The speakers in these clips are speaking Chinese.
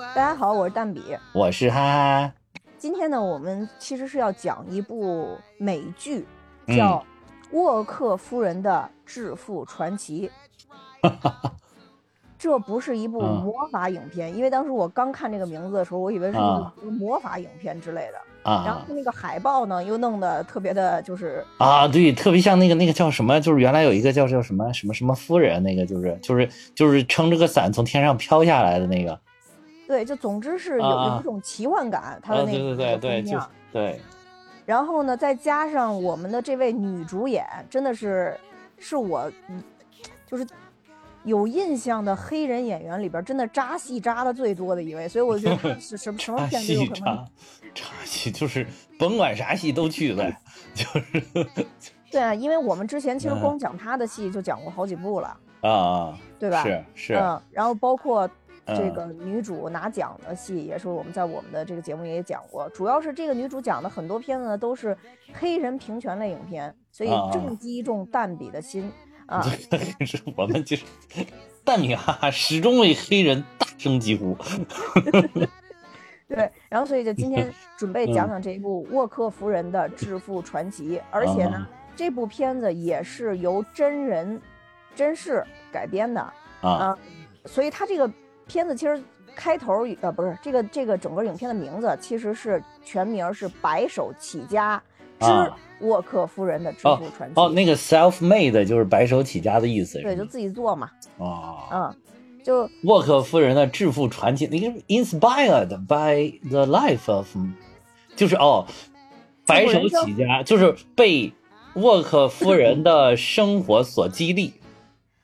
大家好，我是蛋比，我是哈哈。今天呢，我们其实是要讲一部美剧，叫《沃克夫人的致富传奇》。这不是一部魔法影片，因为当时我刚看这个名字的时候，我以为是一个魔法影片之类的啊。然后那个海报呢，又弄得特别的，就是啊，对，特别像那个叫什么，就是原来有一个叫什么夫人，那个就是撑着个伞从天上飘下来的那个。对，就总之是有一种奇幻感，他的那个对。然后呢，再加上我们的这位女主演，真的是我就是有印象的黑人演员里边真的扎戏扎的最多的一位，所以我觉得是什么片子有可能扎戏就是甭管啥戏都去呗。就是对啊，因为我们之前其实光讲他的戏就讲过好几部了啊，对吧？是然后包括这个女主拿奖的戏也是我们在我们的这个节目也讲过，主要是这个女主讲的很多片子呢都是黑人平权类影片，所以正击中蛋比的心啊。是我们就是蛋比哈哈始终为黑人大声疾呼。对，然后所以就今天准备讲讲这一部沃克夫人的致富传奇，而且呢这部片子也是由真人真事改编的啊，所以它这个片子其实开头不是这个整个影片的名字其实是全名是白手起家之沃克夫人的致富传奇。那个 self-made 就是白手起家的意思。对，就自己做嘛。就沃克夫人的致富传奇，那个 inspired by the life of， 就是白手起家就是被沃克夫人的生活所激励。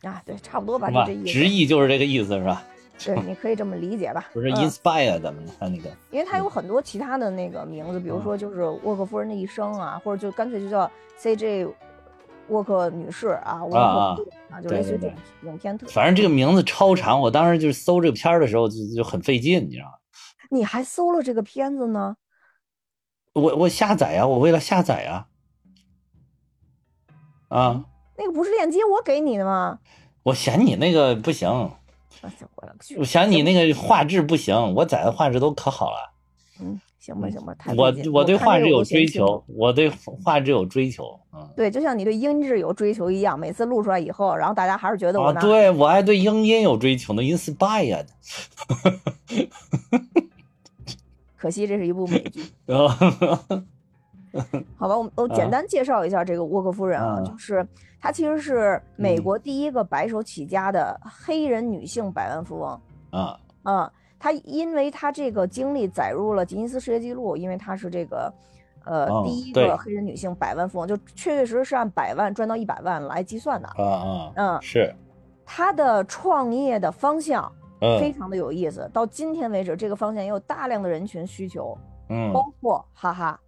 啊，对，差不多吧，这意思。直译就是这个意思是吧？对，你可以这么理解吧。不是 inspire 咱们看那个，因为它有很多其他的那个名字，比如说就是沃克夫人的一生啊，或者就干脆就叫 C.J. 沃克女士啊，沃克夫人啊，就类似于这种影片特。反正这个名字超长，我当时就是搜这个片的时候就很费劲，你知道吗？你还搜了这个片子呢？我下载啊，我为了下载啊。那个不是链接我给你的吗？我嫌你那个不行。我想你那个画质不行，我载的画质都可好了。行吧，我对画质有追求，对，就像你对音质有追求一样，每次录出来以后，然后大家还是觉得我对我还对音有追求呢 ，inspired。可惜这是一部美剧。好吧，我简单介绍一下这个沃克夫人啊，就是她其实是美国第一个白手起家的黑人女性百万富翁啊，她因为她这个经历载入了吉尼斯世界纪录，因为她是这个第一个黑人女性百万富翁，就确实是按百万赚到100万来计算的是她的创业的方向非常的有意思，到今天为止这个方向也有大量的人群需求，包括哈哈。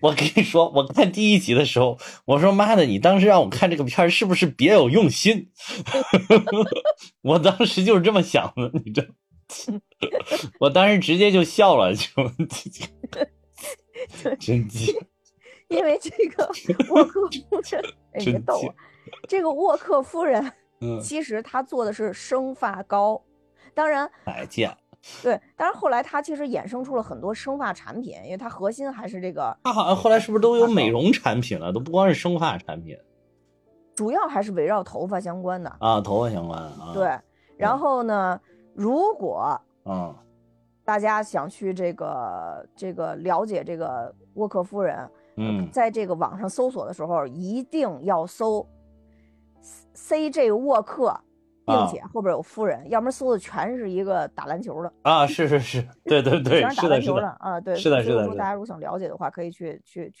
我跟你说，我看第一集的时候，我说妈的，你当时让我看这个片儿是不是别有用心？我当时就是这么想的，你知道？我当时直接就笑了，就真机。因为这个沃克夫人，哎，别逗我。这个沃克夫人，其实她做的是生发膏，当然摆件。对，但是后来他其实衍生出了很多生发产品，因为他核心还是这个。他好像后来是不是都有美容产品了，都不光是生发产品，主要还是围绕头发相关的啊，头发相关的啊。对，然后呢，如果大家想去这个了解这个沃克夫人，在这个网上搜索的时候，一定要搜 C.J. 沃克。并且后边有夫人，要么搜的全是一个打篮球的啊，是，对，全是打篮球的啊，对，是的。如果大家如果想了解的话，可以去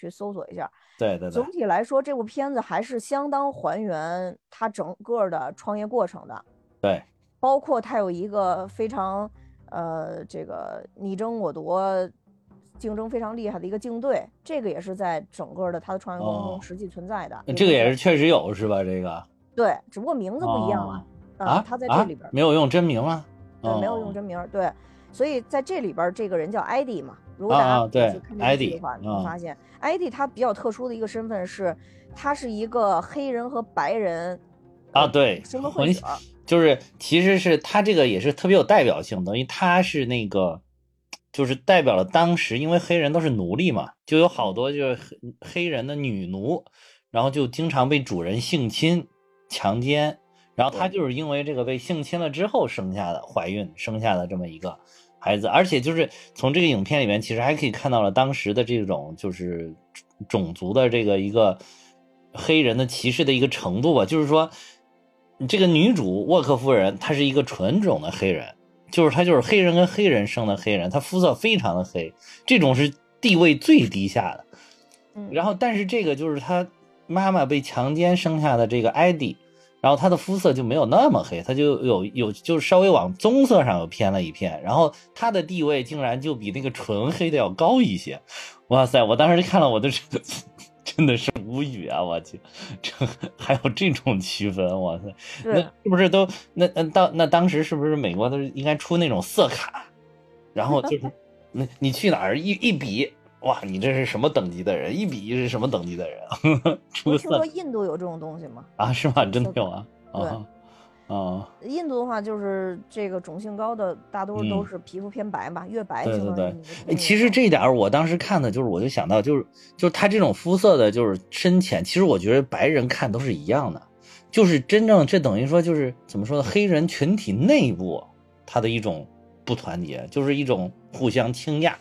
搜索一下。对。总体来说，这部片子还是相当还原它整个的创业过程的。对，包括它有一个非常这个你争我夺、竞争非常厉害的一个竞对，这个也是在整个的它的创业过程中实际存在的。这个也是确实有是吧？这个对，只不过名字不一样了。他在这里边没有用真名吗？对，没有用真名。对，所以在这里边这个人叫 ID 嘛，如果大家仔细看这句话，你会发现 ID 他比较特殊的一个身份是，他是一个黑人和白人混合混血，就是其实是他这个也是特别有代表性的，因为他是那个就是代表了当时，因为黑人都是奴隶嘛，就有好多就是黑人的女奴，然后就经常被主人性侵强奸，然后他就是因为这个被性侵了之后生下的怀孕生下的这么一个孩子。而且就是从这个影片里面其实还可以看到了当时的这种就是种族的这个一个黑人的歧视的一个程度吧，就是说这个女主沃克夫人她是一个纯种的黑人，就是她就是黑人跟黑人生的黑人，她肤色非常的黑，这种是地位最低下的。然后但是这个就是她妈妈被强奸生下的这个艾迪，然后她的肤色就没有那么黑，她就有就是稍微往棕色上有偏了一偏，然后她的地位竟然就比那个纯黑的要高一些。哇塞，我当时看了我都是真的是无语啊！我去，这还有这种区分，哇塞！那是不是都那当时是不是美国都应该出那种色卡，然后就是你去哪儿一比，哇，你这是什么等级的人？一比是什么等级的人？出色。不是说印度有这种东西吗？啊，是吗？真的有啊？对啊、哦，印度的话就是这个种姓高的大多都是皮肤偏白嘛，越白对对对。其实这一点我当时看的就是，我就想到就是他这种肤色的就是深浅，其实我觉得白人看都是一样的，就是真正这等于说就是怎么说呢，黑人群体内部他的一种不团结，就是一种互相倾轧。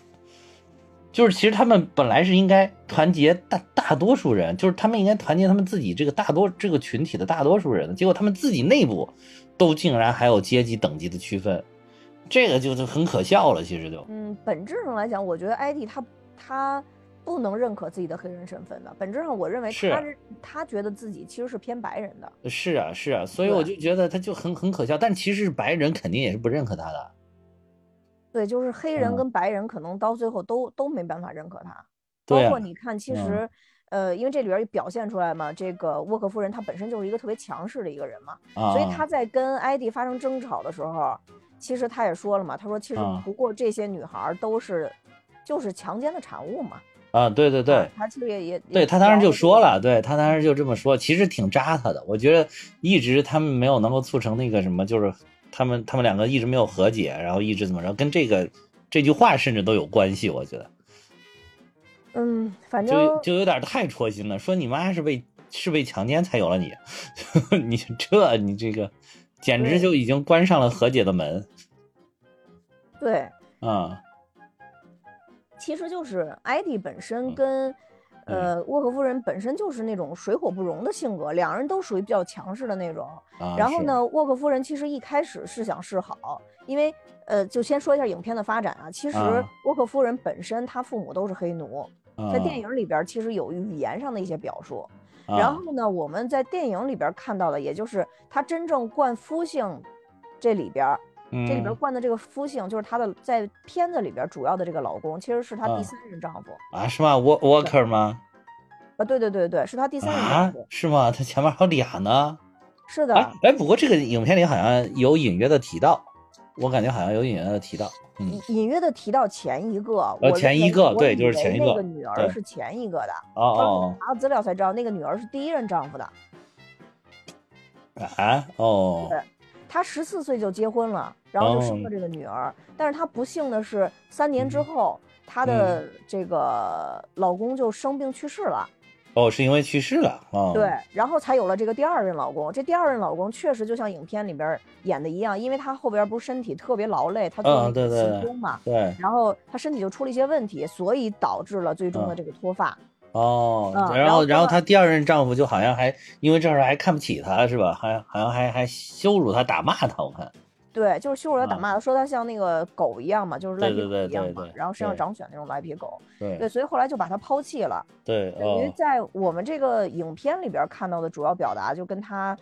就是其实他们本来是应该团结大多数人，就是他们应该团结他们自己这个这个群体的大多数人的，结果他们自己内部都竟然还有阶级等级的区分，这个就是很可笑了。其实就本质上来讲，我觉得艾迪他不能认可自己的黑人身份的，本质上我认为他觉得自己其实是偏白人的。是啊是啊，所以我就觉得他就很可笑，但其实白人肯定也是不认可他的。对，就是黑人跟白人可能到最后都没办法认可他。包括你看其实因为这里边表现出来嘛，这个沃克夫人她本身就是一个特别强势的一个人嘛，所以她在跟艾迪发生争吵的时候，其实她也说了嘛，她说其实不过这些女孩都是就是强奸的产物嘛。啊，对对对，她其实也对，她当时就说了，对，她当时就这么说，其实挺扎她的。我觉得一直他们没有能够促成那个什么，就是他们两个一直没有和解，然后一直怎么着，跟这句话甚至都有关系，我觉得。反正就有点太戳心了，说你妈是被强奸才有了你，你这个简直就已经关上了和解的门。对。啊、其实就是艾迪本身跟。沃克夫人本身就是那种水火不容的性格，两人都属于比较强势的那种。然后呢，沃克夫人其实一开始是想示好，因为就先说一下影片的发展啊。其实沃克夫人本身她父母都是黑奴，在电影里边其实有语言上的一些表述。然后呢，我们在电影里边看到的，也就是她真正灌夫性这里边灌的这个夫姓，就是她的在片子里边主要的这个老公，其实是她第三任丈夫啊，是吗？Walker 吗？啊，对对对对，是她第三任丈夫，是吗？她前面还有俩呢。是的。哎，不过这个影片里好像有隐约的提到，我感觉好像有隐约的提到，隐约的提到前一个，前一个，对，就是前一个，那个女儿是前一个的。哦，查了资料才知道，那个女儿是第一任丈夫的。啊哦。她14岁就结婚了。然后就生了这个女儿，但是她不幸的是3年之后，她的这个老公就生病去世了。哦，是因为去世了。对，然后才有了这个第二任老公。这第二任老公确实就像影片里边演的一样，因为他后边不是身体特别劳累，他做勤工嘛，对，然后他身体就出了一些问题，所以导致了最终的这个脱发。哦，然后她第二任丈夫就好像还因为这事还看不起她，是吧？还好像还羞辱她、打骂她，我看。对，就是羞辱他、打骂他，说他像那个狗一样嘛，就是赖皮狗一样嘛，对对对对对，然后身上长癣那种赖皮狗。对，对，所以后来就把他抛弃了。对，等于在我们这个影片里边看到的主要表达，就跟他，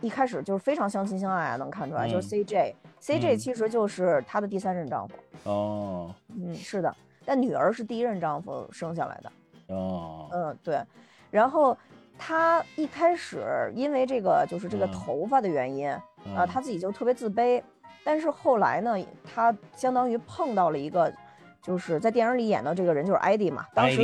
一开始就是非常相亲相爱啊，能看出来，就是 CJ 其实就是他的第三任丈夫。哦，是的，但女儿是第一任丈夫生下来的。哦，对，然后。她一开始因为这个就是这个头发的原因啊，她自己就特别自卑。但是后来呢，她相当于碰到了一个，就是在电影里演的这个人就是艾迪嘛。当时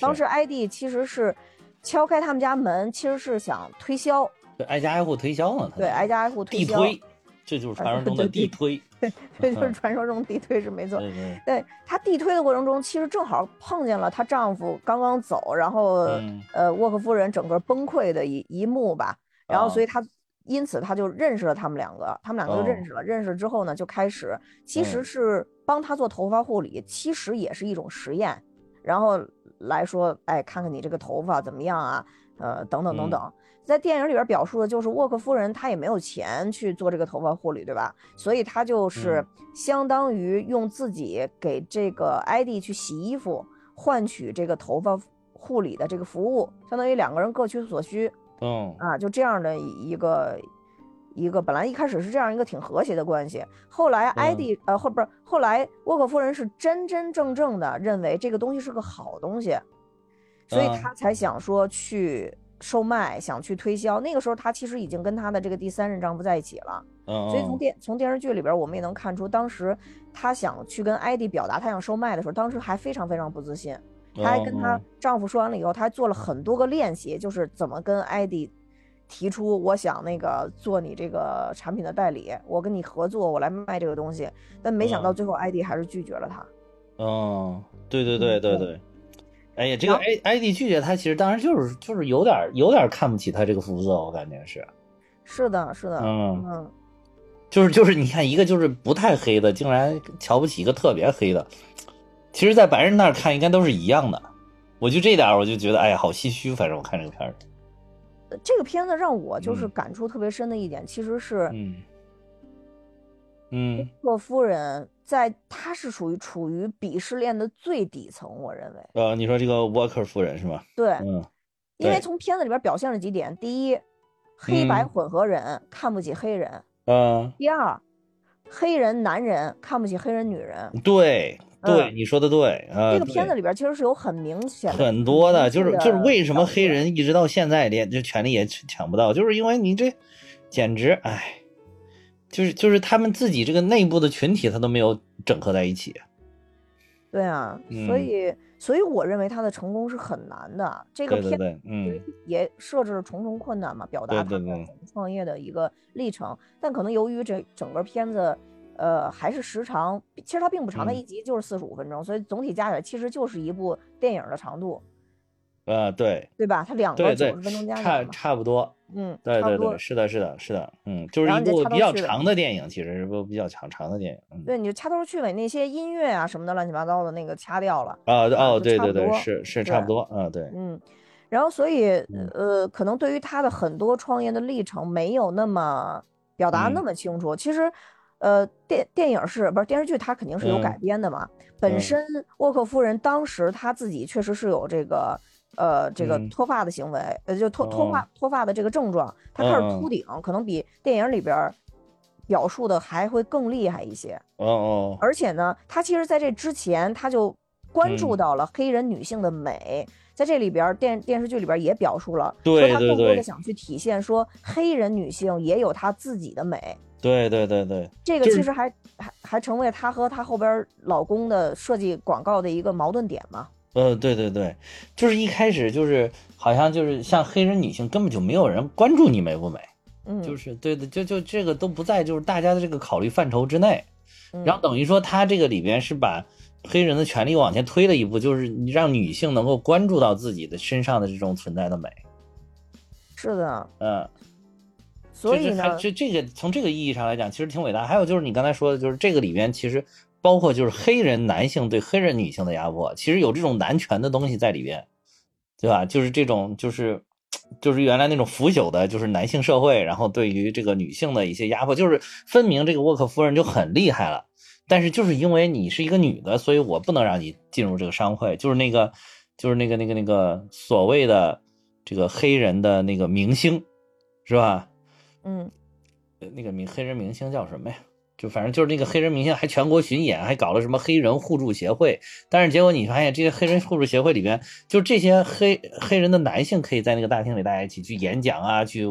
当时艾迪其实是敲开他们家门，其实是想推销，挨家挨户推销呢，对，挨家挨户推销，地推，这就是传说中的地推，对，这就是传说中地推是没错。对，她地推的过程中，其实正好碰见了她丈夫刚刚走，然后沃克夫人整个崩溃的一幕吧，然后所以她。因此他就认识了他们两个就认识了，认识之后呢就开始其实是帮他做头发护理，其实也是一种实验，然后来说哎看看你这个头发怎么样啊，等等等等。在电影里边表述的就是沃克夫人她也没有钱去做这个头发护理，对吧，所以她就是相当于用自己给这个艾迪去洗衣服换取这个头发护理的这个服务，相当于两个人各取所需。嗯啊，就这样的一个本来一开始是这样一个挺和谐的关系，后来后来沃克夫人是真正的认为这个东西是个好东西，所以她才想说去售卖，想去推销。那个时候她其实已经跟她的这个第三任丈夫在一起了，所以从电视剧里边我们也能看出，当时她想去跟艾迪表达她想售卖的时候，当时还非常非常不自信。她还跟她丈夫说完了以后，她还做了很多个练习，就是怎么跟艾迪提出我想那个做你这个产品的代理，我跟你合作，我来卖这个东西。但没想到最后艾迪还是拒绝了她。嗯，对对对对对。哎呀，这个艾迪拒绝她，其实当时就是有点看不起她这个肤色，我感觉是。是的，是的。嗯。就是你看一个就是不太黑的，竟然瞧不起一个特别黑的。其实在白人那儿看应该都是一样的，我就这点我就觉得哎呀好唏嘘。反正我看这个片儿，这个片子让我就是感触特别深的一点，其实是沃克夫人在她是处于鄙视链的最底层，我认为你说这个沃克夫人是吧？对，因为从片子里边表现了几点，第一，黑白混合人看不起黑人，第二，黑人男人看不起黑人女人，对。对，你说的对，这个片子里边其实是有很明显的很多的，就是为什么黑人一直到现在连这权利也抢不到，就是因为你这简直哎，就是他们自己这个内部的群体他都没有整合在一起。对啊，所以我认为他的成功是很难的，这个片子也设置了重重困难嘛，表达他们创业的一个历程。但可能由于这整个片子。还是时长，其实它并不长，它一集就是45分钟，所以总体加起来其实就是一部电影的长度。对，对吧？它两个90分钟加起来差不多。嗯，对对对，是的，是的，是的，就是一部比较长的电影，其实是部比较长的电影。对，你就掐头去尾那些音乐啊什么的乱七八糟的那个掐掉了。对对对，是差不多。对，然后所以可能对于他的很多创业的历程没有那么表达那么清楚，其实。电影是不是电视剧？它肯定是有改编的嘛。本身沃克夫人当时她自己确实是有这个这个脱发的行为，就脱发的这个症状，她开始秃顶，可能比电影里边表述的还会更厉害一些。而且呢，她其实在这之前，她就关注到了黑人女性的美。在这里边电视剧里边也表述了，对对对，说她更多的想去体现说黑人女性也有她自己的美。对对对对，这个其实还成为她和她后边老公的设计广告的一个矛盾点嘛。对对对，就是一开始就是好像就是像黑人女性根本就没有人关注你美不美，就是对的，就这个都不在就是大家的这个考虑范畴之内。然后等于说她这个里边是把黑人的权利往前推了一步，就是让女性能够关注到自己的身上的这种存在的美。是的，所以呢，这个从这个意义上来讲，其实挺伟大。还有就是你刚才说的，就是这个里边其实包括就是黑人男性对黑人女性的压迫，其实有这种男权的东西在里边，对吧？就是这种就是原来那种腐朽的，就是男性社会，然后对于这个女性的一些压迫，就是分明这个沃克夫人就很厉害了，但是就是因为你是一个女的，所以我不能让你进入这个商会，就是那个所谓的这个黑人的那个明星，是吧？那个黑人明星叫什么呀？就反正就是那个黑人明星还全国巡演，还搞了什么黑人互助协会，但是结果你发现这些黑人互助协会里边，就这些黑人的男性可以在那个大厅里大家一起去演讲啊，去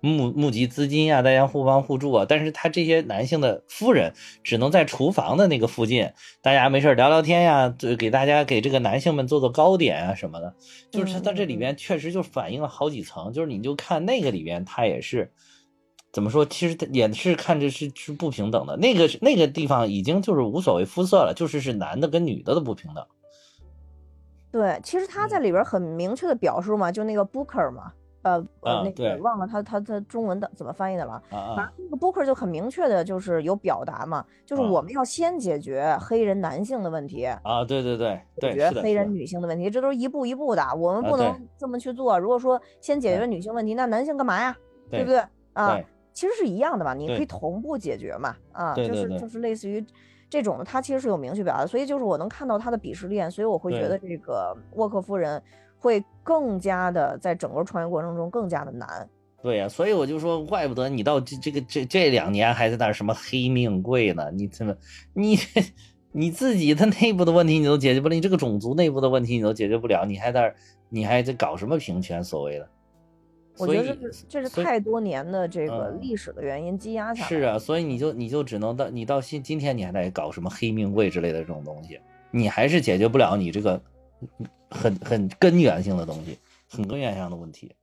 募集资金啊，大家互帮互助啊，但是他这些男性的夫人只能在厨房的那个附近，大家没事聊聊天呀，给这个男性们做做糕点啊什么的，就是他在这里边确实就反映了好几层，就是你就看那个里边他也是。怎么说？其实也是看着是不平等的，那个地方已经就是无所谓肤色了，就是男的跟女的不平等。对，其实他在里边很明确的表述嘛，就那个 Booker 嘛，那个忘了他中文的怎么翻译的了。反正那个 Booker 就很明确的，就是有表达嘛，就是我们要先解决黑人男性的问题啊，对对对对，解决黑人女性的问题，这都是一步一步的，我们不能这么去做。如果说先解决女性问题，那男性干嘛呀？对不对啊？其实是一样的吧，你可以同步解决嘛，啊，就是类似于这种，他其实是有明确表达，所以就是我能看到他的鄙视链，所以我会觉得这个沃克夫人会更加的在整个创业过程中更加的难。对呀、啊，所以我就说，怪不得你到这两年还在那什么黑命贵呢，你真的你自己的内部的问题你都解决不了，你这个种族内部的问题你都解决不了，你还在搞什么平权所谓的。我觉得这是太多年的这个历史的原因积压下来、是啊，所以你就只能到你到今天你还得搞什么黑命贵之类的这种东西，你还是解决不了你这个很根源性的东西，很根源性的问题。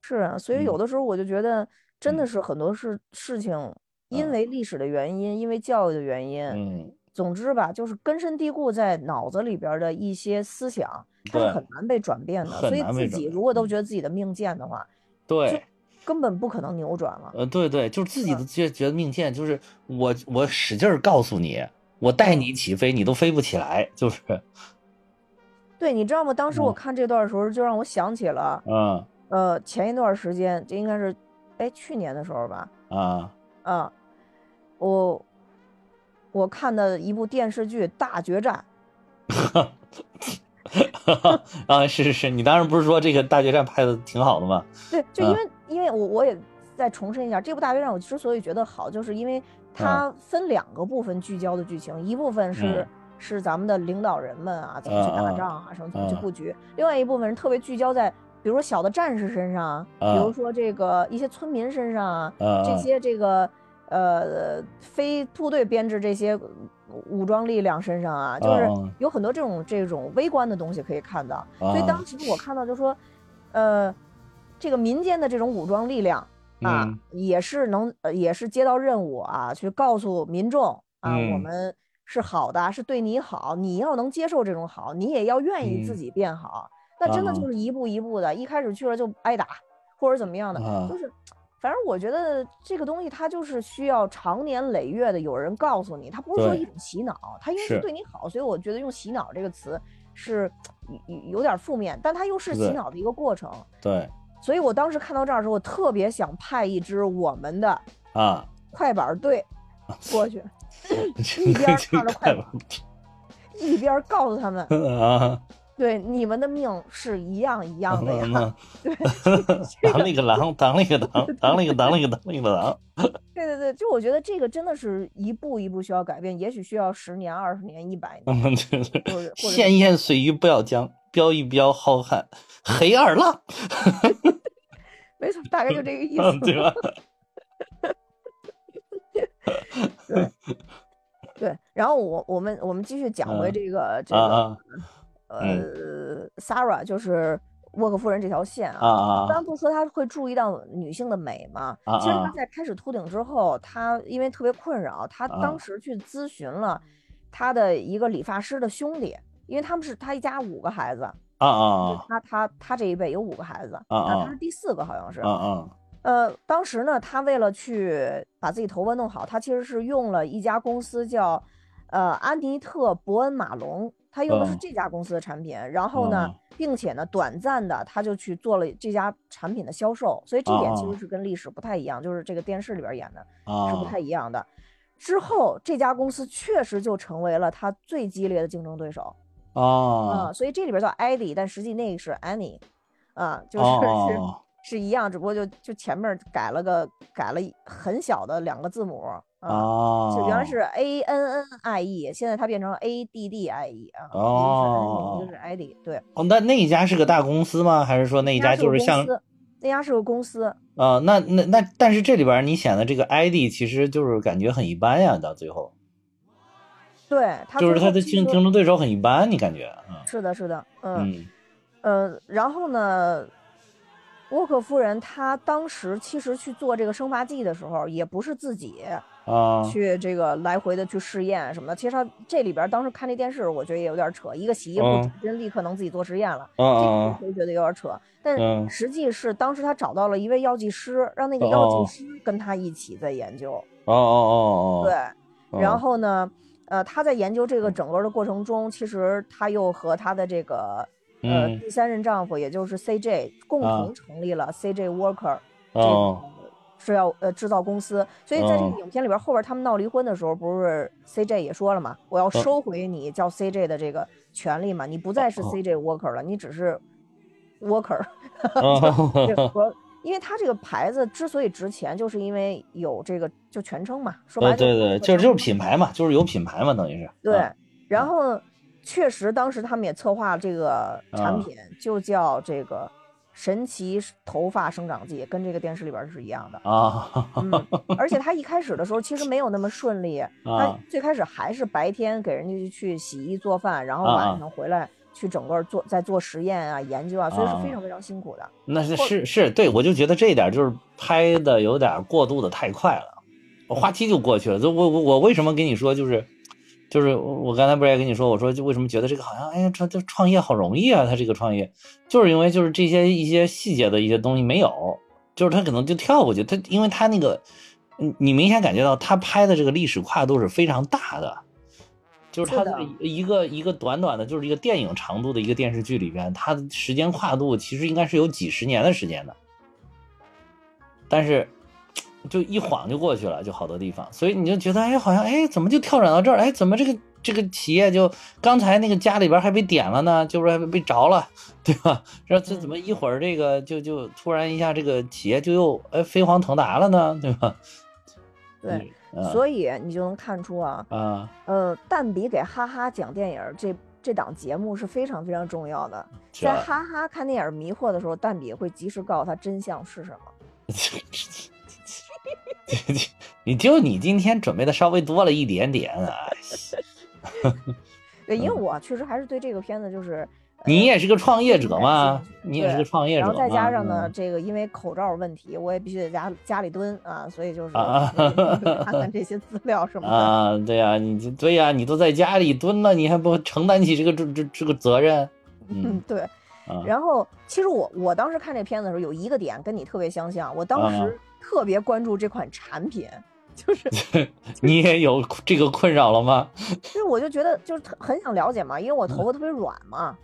是啊，所以有的时候我就觉得真的是很多事情因为历史的原因、因为教育的原因，总之吧，就是根深蒂固在脑子里边的一些思想，它是很难被转变的，所以自己如果都觉得自己的命贱的话，对，根本不可能扭转了。对对，就是自己的觉得命贱，就是我使劲告诉你，我带你起飞，你都飞不起来，就是。对，你知道吗？当时我看这段的时候，就让我想起了，前一段时间，这应该是，去年的时候吧。我看的一部电视剧《大决战》。啊，是，你当然不是说这个大决战拍的挺好的吗？对，就因为我也再重申一下，这部大决战我之所以觉得好，就是因为它分两个部分聚焦的剧情，一部分是咱们的领导人们啊怎么去打仗啊，什么怎么去布局，另外一部分是特别聚焦在比如说小的战士身上，比如说这个一些村民身上啊，这些这个非部队编制这些武装力量身上啊，就是有很多这种微观的东西可以看到，所以当时我看到就说，这个民间的这种武装力量啊，也是接到任务啊，去告诉民众啊，我们是好的，是对你好，你要能接受这种好，你也要愿意自己变好，那真的就是一步一步的，一开始去了就挨打或者怎么样的，就是。反正我觉得这个东西它就是需要长年累月的有人告诉你，它不是说一种洗脑，它因为是对你好，所以我觉得用洗脑这个词是有点负面，但它又是洗脑的一个过程。对，所以我当时看到这儿的时候，我特别想派一支我们的快板队过去，一边唱着快板，一边告诉他们对，你们的命是一样一样的呀。对，当了一个狼，当了一个狼，当了一个当了一个当了一个狼。对对对，就我觉得这个真的是一步一步需要改变，也许需要10年、20年、100年。闲言碎语不要讲，标一标浩瀚黑二浪。没错，大概就这个意思，对吧？对对，然后我们继续讲回这个。Sarah 就是沃克夫人这条线啊，当然不说她会注意到女性的美嘛，其实她在开始秃顶之后，她因为特别困扰，她当时去咨询了她的一个理发师的兄弟，因为他们是她一家5个孩子她这一辈有5个孩子她是第4个好像是当时呢，她为了去把自己头发弄好，她其实是用了一家公司叫安妮特伯恩马龙。他用的是这家公司的产品，然后呢，并且呢，短暂的他就去做了这家产品的销售，所以这点其实是跟历史不太一样，就是这个电视里边演的是不太一样的。之后这家公司确实就成为了他最激烈的竞争对手所以这里边叫 Eddie， 但实际那个是 Annie， 是一样，只不过就前面改了很小的2个字母哦，原来是 ANNIE， 现在它变成 ADDIE 啊。哦，就是 ID 对。哦，那一家是个大公司吗？还是说那一家就是像？那家是个公司。那但是这里边你显得这个 ID 其实就是感觉很一般呀，到最后。对，他就是他的竞争对手很一般，你感觉？是的，是的，然后呢？沃克夫人她当时其实去做这个生发剂的时候，也不是自己去这个来回的去试验什么的。其实她这里边当时看这电视，我觉得也有点扯，一个洗衣服真立刻能自己做实验了，这个我觉得有点扯。但实际是当时她找到了一位药剂师，让那个药剂师跟她一起在研究。对，然后呢，她在研究这个整个的过程中，其实她又和她的这个。第三任丈夫也就是 C.J. 共同成立了 C.J. Walker 这个制造公司，所以在这个影片里边后边他们闹离婚的时候，不是 C.J. 也说了嘛，我要收回你叫 C.J. 的这个权利嘛，你不再是 C.J. Walker 了，你只是 Walker 因为他这个牌子之所以值钱，就是因为有这个就全称嘛，说白了对，就是品牌嘛，就是有品牌嘛，等于是对，然后。确实当时他们也策划这个产品，就叫这个神奇头发生长剂，跟这个电视里边是一样的而且他一开始的时候其实没有那么顺利，他最开始还是白天给人家去洗衣做饭，然后晚上回来去整个做实验啊研究啊，所以是非常非常辛苦的。那是对，我就觉得这一点就是拍的有点过度的太快了，我话题就过去了。我为什么跟你说就是我刚才不是也跟你说，我说就为什么觉得这个好像哎呀这创业好容易啊，他这个创业就是因为就是这些一些细节的一些东西没有，就是他可能就跳过去，他因为他那个你明显感觉到他拍的这个历史跨度是非常大的，就是他一个短短的就是一个电影长度的一个电视剧里边，他的时间跨度其实应该是有几十年的时间的，但是。就一晃就过去了，就好多地方，所以你就觉得哎，好像哎，怎么就跳转到这儿？哎，怎么这个企业就刚才那个家里边还被点了呢，就是还被着了，对吧？然后这怎么一会儿这个就突然一下这个企业就又哎飞黄腾达了呢，对吧？对，所以你就能看出蛋比给哈哈讲电影这档节目是非常非常重要的，在哈哈看电影迷惑的时候，蛋比会及时告诉他真相是什么。你今天准备的稍微多了一点点啊对，因为我确实还是对这个片子就是你也是个创业者嘛，你也是个创业者嘛，然后再加上呢这个因为口罩问题我也必须在家里蹲啊，所以就是看看这些资料什么的对呀，你都在家里蹲了，你还不承担起这个责任对。然后其实我当时看这片子的时候有一个点跟你特别相像，我当时特别关注这款产品，就是你也有这个困扰了吗？就是我就觉得就是很想了解嘛，因为我头发特别软嘛，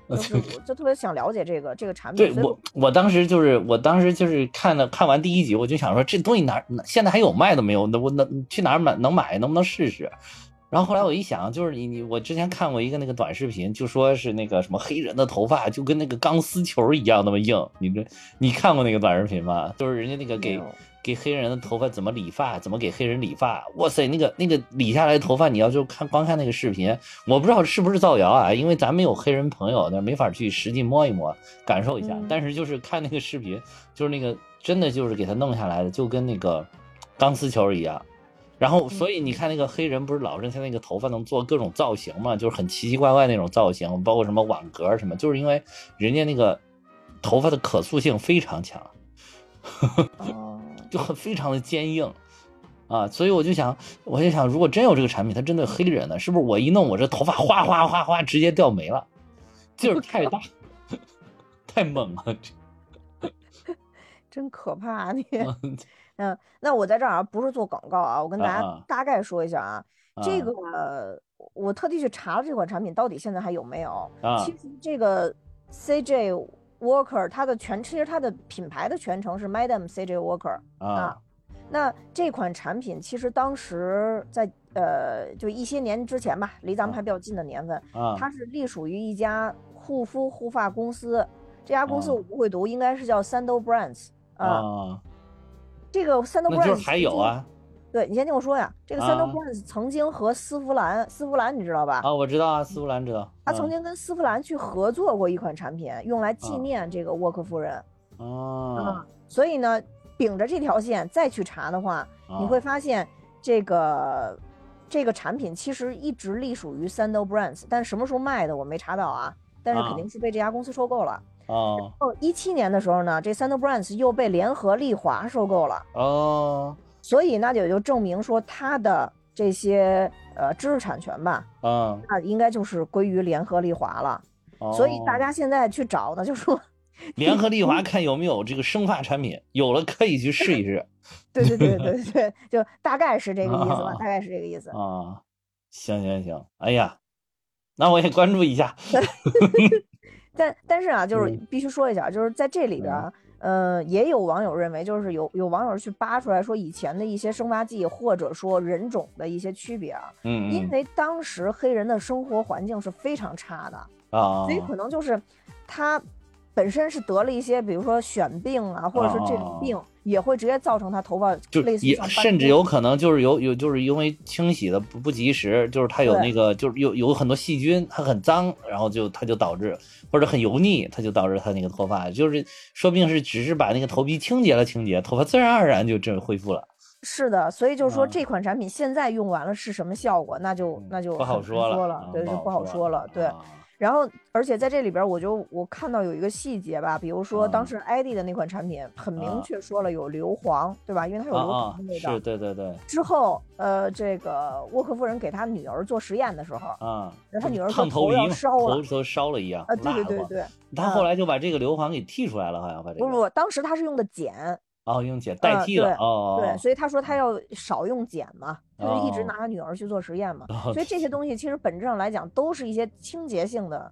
就特别想了解这个产品。对，我当时就是看完第一集，我就想说这东西现在还有卖的没有？我去哪儿买能买？能不能试试？然后后来我一想，就是我之前看过一个那个短视频，就说是那个什么黑人的头发就跟那个钢丝球一样那么硬，你看过那个短视频吗？就是人家那个给黑人的头发怎么理发，怎么给黑人理发，哇塞，那个理下来头发，你要就光看那个视频，我不知道是不是造谣啊，因为咱们有黑人朋友，但没法去实际摸一摸感受一下，但是就是看那个视频，就是那个真的就是给他弄下来的，就跟那个钢丝球一样。然后所以你看那个黑人不是老人他那个头发能做各种造型嘛，就是很奇奇怪怪那种造型，包括什么网格什么，就是因为人家那个头发的可塑性非常强就非常的坚硬啊，所以我就想如果真有这个产品它针对黑人呢，是不是我一弄我这头发哗哗哗哗直接掉没了，劲儿太大太猛了真可怕啊你那我在这儿不是做广告啊，我跟大家大概说一下啊这个我特地去查了这款产品到底现在还有没有其实这个 CJ Walker 它的其实它的品牌的全称是 Madam C.J. Walker 那这款产品其实当时在就一些年之前吧，离咱们还比较近的年份它是隶属于一家护肤护发公司，这家公司我不会读，应该是叫 Sando Brands 这个 Sando Brands 那就是还有啊对，你先听我说呀，这个Sandra Bland 曾经和丝芙兰你知道吧？啊，我知道啊，丝芙兰知道。他曾经跟丝芙兰去合作过一款产品，用来纪念这个沃克夫人。啊，所以呢，秉着这条线再去查的话，你会发现这个产品其实一直隶属于 Sandra Bland， 但什么时候卖的我没查到啊，但是肯定是被这家公司收购了。哦，然后2017年的时候呢，这 Sandra Bland 又被联合利华收购了。哦，所以那就证明说它的这些知识产权吧，那应该就是归于联合利华了。哦，所以大家现在去找呢，就说联合利华看有没有这个生化产品，有了可以去试一试。对对对对对，就大概是这个意思吧，大概是这个意思啊。行行行，哎呀，那我也关注一下。但是啊，就是必须说一下，就是在这里边，也有网友认为，就是有网友去扒出来说以前的一些生发剂或者说人种的一些区别啊，因为当时黑人的生活环境是非常差的啊，所以可能就是他本身是得了一些，比如说癣病啊，或者是这种病，也会直接造成他头发类似像，甚至有可能就是就是因为清洗的不及时，就是他有那个就是有很多细菌，它很脏，然后它就导致，或者很油腻，它就导致他那个头发就是说不定是只是把那个头皮清洁了清洁，头发自然而然就这恢复了。是的，所以就是说这款产品现在用完了是什么效果，那就不好说了，对，就不好说了，对。然后，而且在这里边，我看到有一个细节吧，比如说当时艾迪的那款产品，很明确说了有硫磺，对吧？因为它有硫磺的味道。是，对对对。之后，这个沃克夫人给她女儿做实验的时候，然后她女儿烫头要烧了，头烧了一样。啊，对对对对。她后来就把这个硫磺给剔出来了，好像把这个。不，当时她是用的碱。哦，用碱代替了。哦，对，所以他说他要少用碱嘛，他就一直拿他女儿去做实验嘛。所以这些东西其实本质上来讲都是一些清洁性的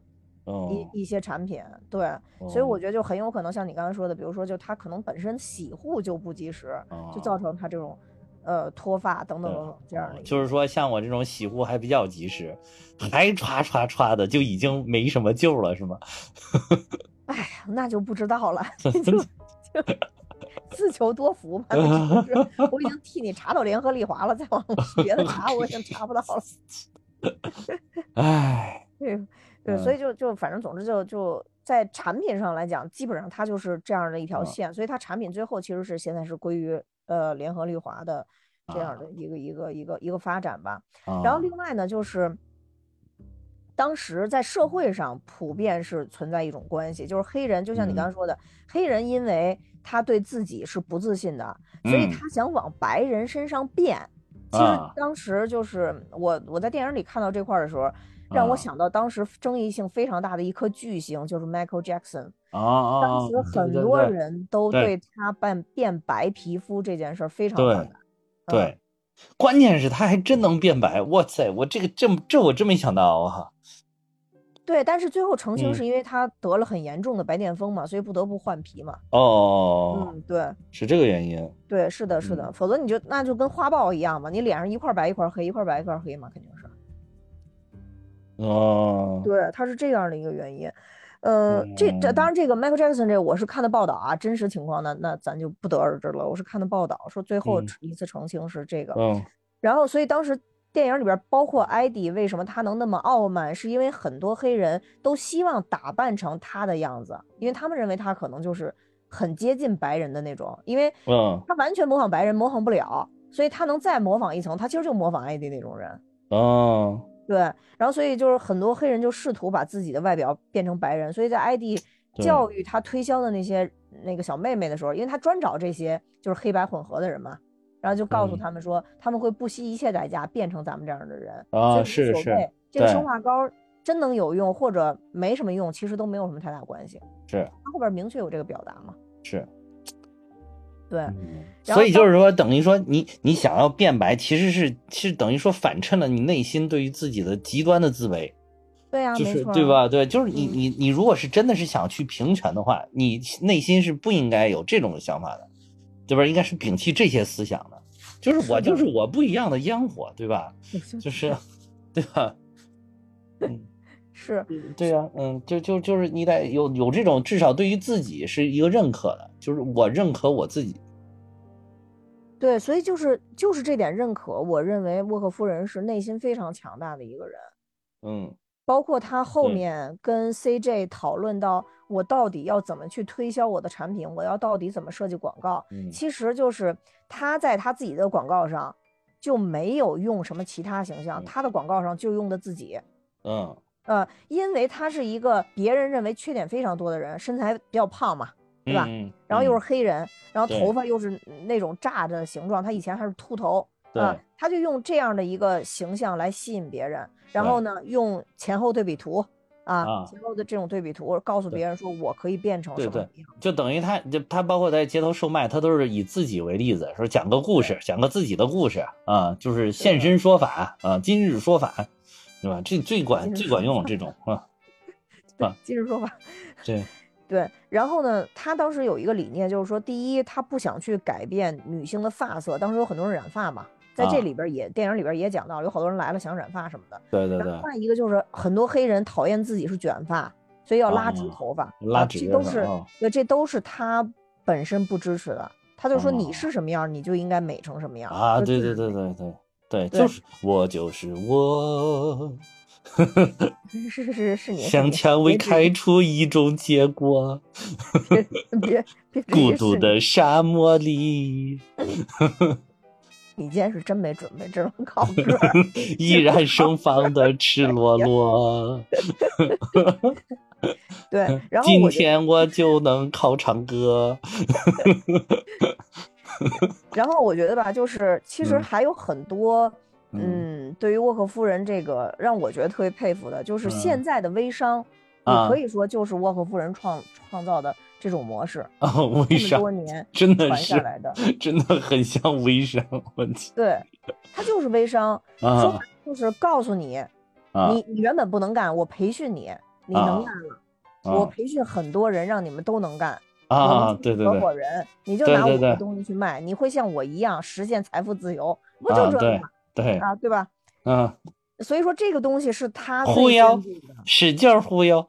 一些产品，对。所以我觉得就很有可能像你刚才说的，比如说就他可能本身洗护就不及时，就造成他这种脱发等等这样的。就是说像我这种洗护还比较及时，还唰唰唰的就已经没什么救了，是吗？哎呀，那就不知道了。自求多福吧，我已经替你查到联合利华了，再往别的查我已经查不到了。哎，对，所以就反正总之就在产品上来讲，基本上它就是这样的一条线，所以它产品最后其实是现在是归于联合利华的这样的一个发展吧。然后另外呢，就是当时在社会上普遍是存在一种关系，就是黑人，就像你刚刚说的，黑人因为他对自己是不自信的，所以他想往白人身上变。其实当时就是我在电影里看到这块的时候，让我想到当时争议性非常大的一颗巨星，就是 Michael Jackson。当时很多人都对他变白皮肤这件事非常反感。对，关键是他还真能变白，哇塞，我这我真没想到啊。对，但是最后澄清是因为他得了很严重的白癜风嘛，所以不得不换皮嘛。哦，对，是这个原因。对，是的，是的，否则那就跟花豹一样嘛，你脸上一块白一块黑，一块白一块黑嘛，肯定是。哦，对，他是这样的一个原因。这当然这个 Michael Jackson 这我是看的报道啊，真实情况呢，那咱就不得而知了。我是看的报道说最后一次澄清是这个。然后所以当时电影里边包括艾迪，为什么他能那么傲慢，是因为很多黑人都希望打扮成他的样子，因为他们认为他可能就是很接近白人的那种，因为他完全模仿白人模仿不了，所以他能再模仿一层，他其实就模仿艾迪那种人。对，然后所以就是很多黑人就试图把自己的外表变成白人，所以在艾迪教育他推销的那个小妹妹的时候，因为他专找这些就是黑白混合的人嘛，然后就告诉他们说他们会不惜一切代价变成咱们这样的人。是，这个生化膏真能有用或者没什么用，其实都没有什么太大关系，是他后边明确有这个表达嘛。是，对，所以就是说等于说你想要变白，其实等于说反衬了你内心对于自己的极端的自卑。对啊，就是没错，对吧？对，就是你如果是真的是想去平权的话，你内心是不应该有这种想法的，对吧？应该是摒弃这些思想的，就是我不一样的烟火，对吧？就是，对吧？是，对啊，就是你得有这种至少对于自己是一个认可的，就是我认可我自己。对，所以就是这点认可，我认为沃克夫人是内心非常强大的一个人。嗯，包括他后面跟 CJ 讨论到我到底要怎么去推销我的产品，我要到底怎么设计广告，其实就是他在他自己的广告上就没有用什么其他形象，他的广告上就用的自己。嗯，因为他是一个别人认为缺点非常多的人，身材比较胖嘛，对吧？然后又是黑人，然后头发又是那种炸的形状，他以前还是秃头，他就用这样的一个形象来吸引别人，然后呢，用前后对比图前后的这种对比图告诉别人说我可以变成什么样。对对，就等于他包括在街头售卖，他都是以自己为例子，说讲个故事，讲个自己的故事啊，就是现身说法啊，今日说法，对吧？这最管用这种啊，今日说法，对。对，然后呢，他当时有一个理念，就是说，第一，他不想去改变女性的发色。当时有很多人染发嘛，在这里边电影里边也讲到，有好多人来了想染发什么的。对对对。然后另一个就是很多黑人讨厌自己是卷发，所以要拉直头发。拉直头发。这都是他本身不支持的。他就说，你是什么样，你就应该美成什么样。啊，对对对对对对，就是我就是我。是你想蔷薇开出一种结果，孤独的沙漠里。你今天是真没准备这种考歌，依然盛放的赤裸裸。对，然后今天我就能考唱歌。然后我觉得吧，就是其实还有很多。对于沃克夫人这个让我觉得特别佩服的，就是现在的微商，也可以说就是沃克夫人创造的这种模式啊，微商多年真的是传下来的，真的很像微商问题。对，他就是微商，说就是告诉你，你原本不能干，我培训你，你能干了，我培训很多人，让你们都能干。啊，对对对，合伙人，你就拿我的东西去卖，你会像我一样实现财富自由，不就这样吗？对啊，对吧？所以说这个东西是他忽悠，使劲忽悠，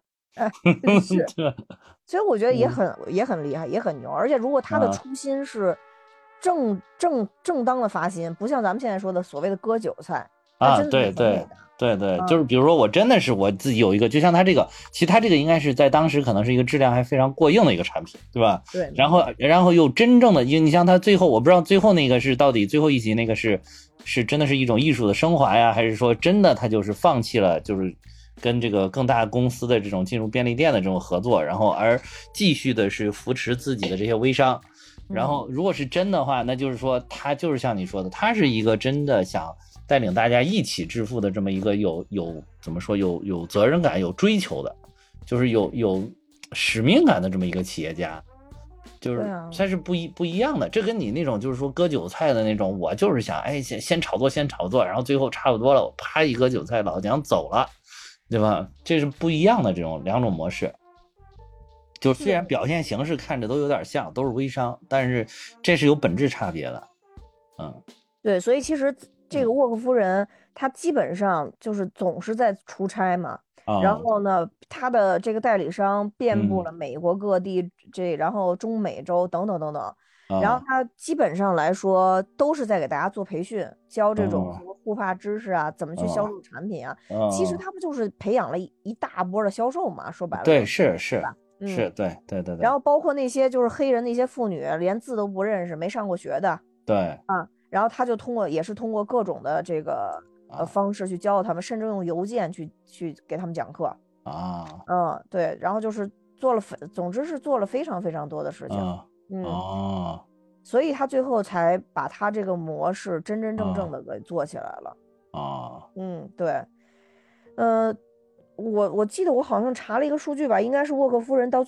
是。所以我觉得也很厉害，也很牛。而且如果他的初心是正当的发心，不像咱们现在说的所谓的割韭菜啊，对对对对，就是比如说我真的是我自己有一个，就像他这个，其实他这个应该是在当时可能是一个质量还非常过硬的一个产品，对吧？对。然后又真正的，因为你像他最后，我不知道最后那个是到底最后一集那个是真的是一种艺术的升华呀，还是说真的他就是放弃了就是跟这个更大公司的这种进入便利店的这种合作，然后而继续的是扶持自己的这些微商。然后如果是真的话，那就是说他就是像你说的，他是一个真的想带领大家一起致富的这么一个有怎么说有责任感、有追求的，就是有使命感的这么一个企业家。就是它是不一样的，这跟你那种就是说割韭菜的那种，我就是想先炒作，然后最后差不多了，我啪一割韭菜，老娘走了，对吧？这是不一样的这种两种模式。就虽然表现形式看着都有点像，都是微商，但是这是有本质差别的。对，所以其实这个沃克夫人她基本上就是总是在出差嘛。然后呢，他的这个代理商遍布了美国各地，然后中美洲等等等等。然后他基本上来说都是在给大家做培训，教这种护发知识啊，怎么去销售产品啊。其实他不就是培养了一大波的销售嘛？说白了，对，是，对对对对。然后包括那些就是黑人那些妇女，连字都不认识，没上过学的，对啊。然后他就通过各种的这个。方式去教他们，甚至用邮件去给他们讲课啊，对，然后就是总之是做了非常非常多的事情，所以他最后才把他这个模式真真正正的给做起来了啊，对，我记得我好像查了一个数据吧，应该是沃克夫人到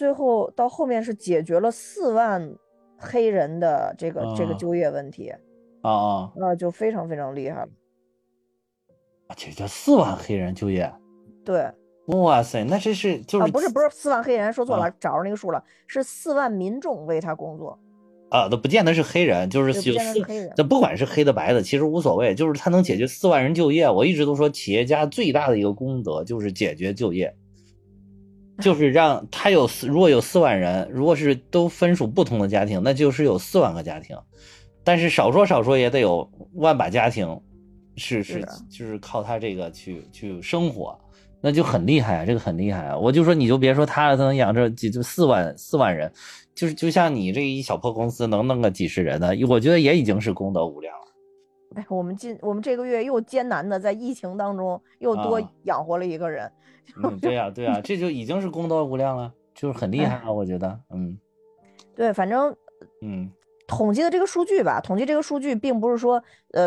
后面是解决了4万黑人的这个就业问题就非常非常厉害了。这叫4万黑人就业，对，哇塞，那这是就是不是4万黑人，说错了，找着那个数了，是4万民众为他工作，都不见得是黑人，就是黑人，不管是黑的白的，其实无所谓，就是他能解决4万人就业。我一直都说，企业家最大的一个功德就是解决就业，就是让他如果有4万人，如果是都分属不同的家庭，那就是有4万个家庭。但是少说也得有万把家庭是就是靠他这个去生活，那就很厉害啊，这个很厉害啊！我就说你就别说他了，他能养着四万人，就是就像你这一小破公司能弄个几十人的，我觉得也已经是功德无量了。哎，我们这个月又艰难的在疫情当中又多养活了一个人。嗯，对啊，这就已经是功德无量了，就是很厉害啊，我觉得，嗯，对，反正，嗯。统计这个数据并不是说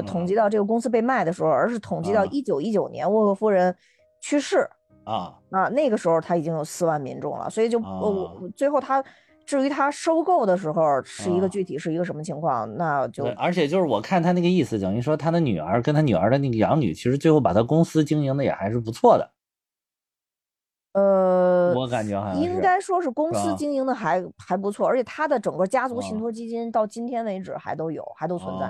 统计到这个公司被卖的时候，而是统计到1919年沃克夫人去世啊，那个时候他已经有4万民众了，所以就最后他至于他收购的时候是一个具体是一个什么情况，那就而且就是我看他那个意思，等于说他的女儿跟他女儿的那个养女，其实最后把他公司经营的也还是不错的。我感觉好像应该说是公司经营的还不错，而且他的整个家族信托基金到今天为止还都有，还都存在。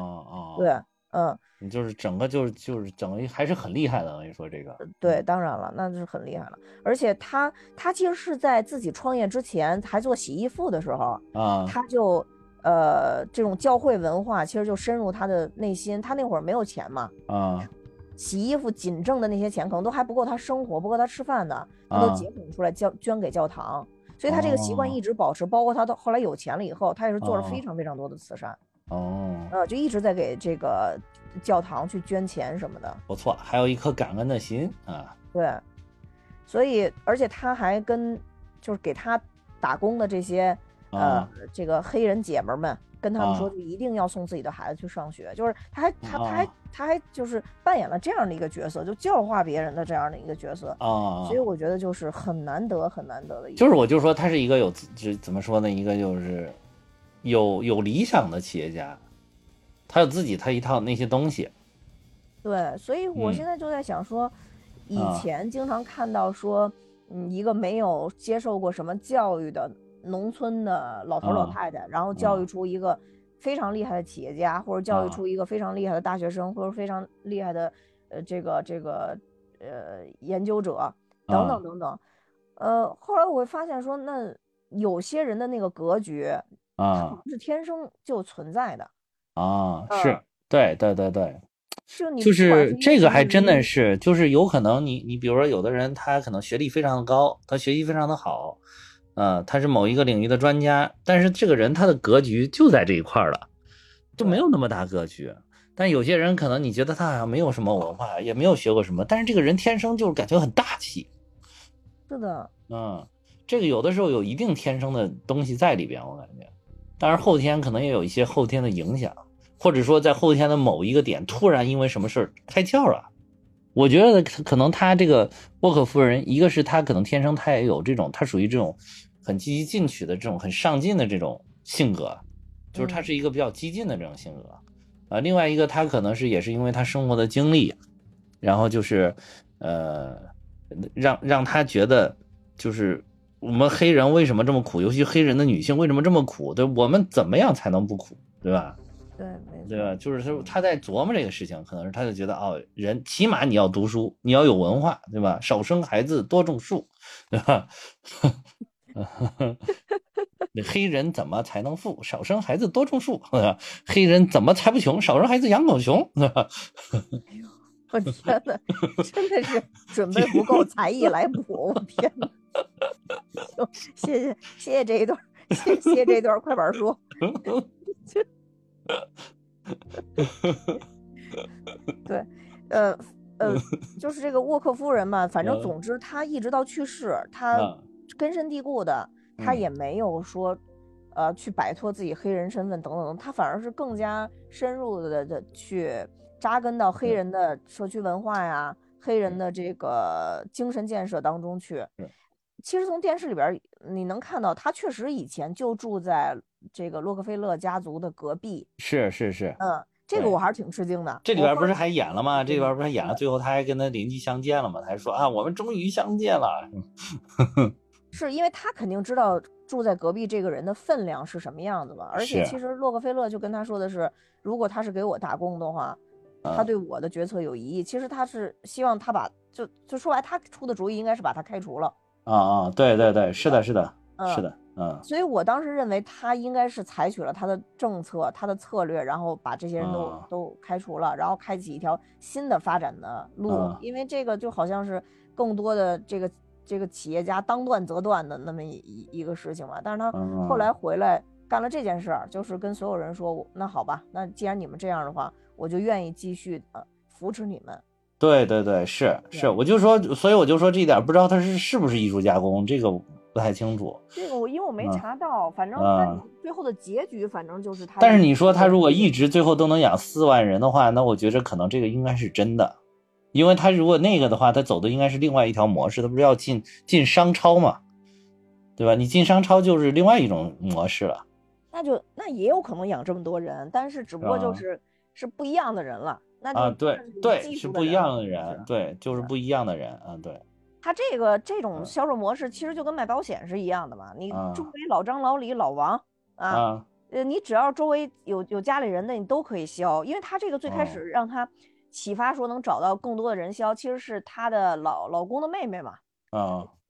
对，嗯，你就是整个就是整个还是很厉害的，我跟你说这个。对，当然了，那就是很厉害了。而且他其实是在自己创业之前还做洗衣服的时候啊，他就这种教会文化其实就深入他的内心。他那会儿没有钱嘛啊。洗衣服仅挣的那些钱可能都还不够他生活，不够他吃饭的，他都节省出来捐给教堂，所以他这个习惯一直保持，包括他到后来有钱了以后，他也是做了非常非常多的慈善，就一直在给这个教堂去捐钱什么的，不错，还有一颗感恩的心啊。对，所以而且他还跟就是给他打工的这些这个黑人姐妹们跟他们说，就一定要送自己的孩子去上学，就是他还就是扮演了这样的一个角色，就教化别人的这样的一个角色啊，所以我觉得就是很难得的一个，就是我就说他是一个有怎么说呢，一个就是有理想的企业家，他有自己他一套那些东西。对，所以我现在就在想说，以前经常看到说，一个没有接受过什么教育的。农村的老头老太太，然后教育出一个非常厉害的企业家，或者教育出一个非常厉害的大学生，或者非常厉害的研究者等等，后来我会发现说，那有些人的那个格局啊，是天生就存在的啊，是对，就是这个还真的是，就是有可能你比如说有的人他可能学历非常的高，他学习非常的好。他是某一个领域的专家，但是这个人他的格局就在这一块了，就没有那么大格局。但有些人可能你觉得他好像没有什么文化，也没有学过什么，但是这个人天生就是感觉很大气。是的，这个有的时候有一定天生的东西在里边，我感觉。当然后天可能也有一些后天的影响，或者说在后天的某一个点突然因为什么事儿开窍了。我觉得可能他这个沃克夫人，一个是他可能天生他也有这种，他属于这种。很积极进取的这种很上进的这种性格，就是他是一个比较激进的这种性格啊。另外一个他可能是也是因为他生活的经历，然后就是让他觉得就是我们黑人为什么这么苦，尤其黑人的女性为什么这么苦，对，我们怎么样才能不苦，对吧？对吧？就是他在琢磨这个事情，可能是他就觉得人起码你要读书，你要有文化，对吧？少生孩子，多种树，对吧？黑人怎么才能富？少生孩子多种树。黑人怎么才不穷？少生孩子养狗熊。哎呦，我天哪，真的是准备不够才艺来补。我天哪！谢谢这一段，谢谢这一段快板书。对，就是这个沃克夫人嘛，反正总之她一直到去世，她根深蒂固的，他也没有说，去摆脱自己黑人身份等等，他反而是更加深入的去扎根到黑人的社区文化呀，黑人的这个精神建设当中去。其实从电视里边你能看到，他确实以前就住在这个洛克菲勒家族的隔壁。是。这个我还是挺吃惊的。这里边不是还演了吗？最后他还跟他邻居相见了吗？他还说啊，我们终于相见了。是因为他肯定知道住在隔壁这个人的分量是什么样子吧，而且其实洛克菲勒就跟他说的是，如果他是给我打工的话，他对我的决策有异议。其实他是希望他把就说白，他出的主意应该是把他开除了。对，是的。是的，嗯，所以我当时认为他应该是采取了他的政策、他的策略，然后把这些人都开除了，然后开启一条新的发展的路，因为这个就好像是更多的这个企业家当断则断的那么一个事情嘛。但是他后来回来干了这件事，就是跟所有人说，那好吧，那既然你们这样的话，我就愿意继续扶持你们。对对对，是，我就说，所以我就说这一点不知道他是不是艺术加工，这个不太清楚。这个我因为我没查到，反正他最后的结局，反正就是他。但是你说他如果一直最后都能养4万人的话，那我觉得可能这个应该是真的，因为他如果那个的话，他走的应该是另外一条模式，他不是要进商超嘛，对吧？你进商超就是另外一种模式了。那也有可能养这么多人，但是只不过就是不一样的人了。那就对，是不一样的人，对，就是不一样的人啊，对。他这种销售模式其实就跟卖保险是一样的嘛，你周围老张、老李、老王啊，你只要周围有家里人的，你都可以销，因为他这个最开始让他启发说能找到更多的人销，其实是他的老公的妹妹嘛，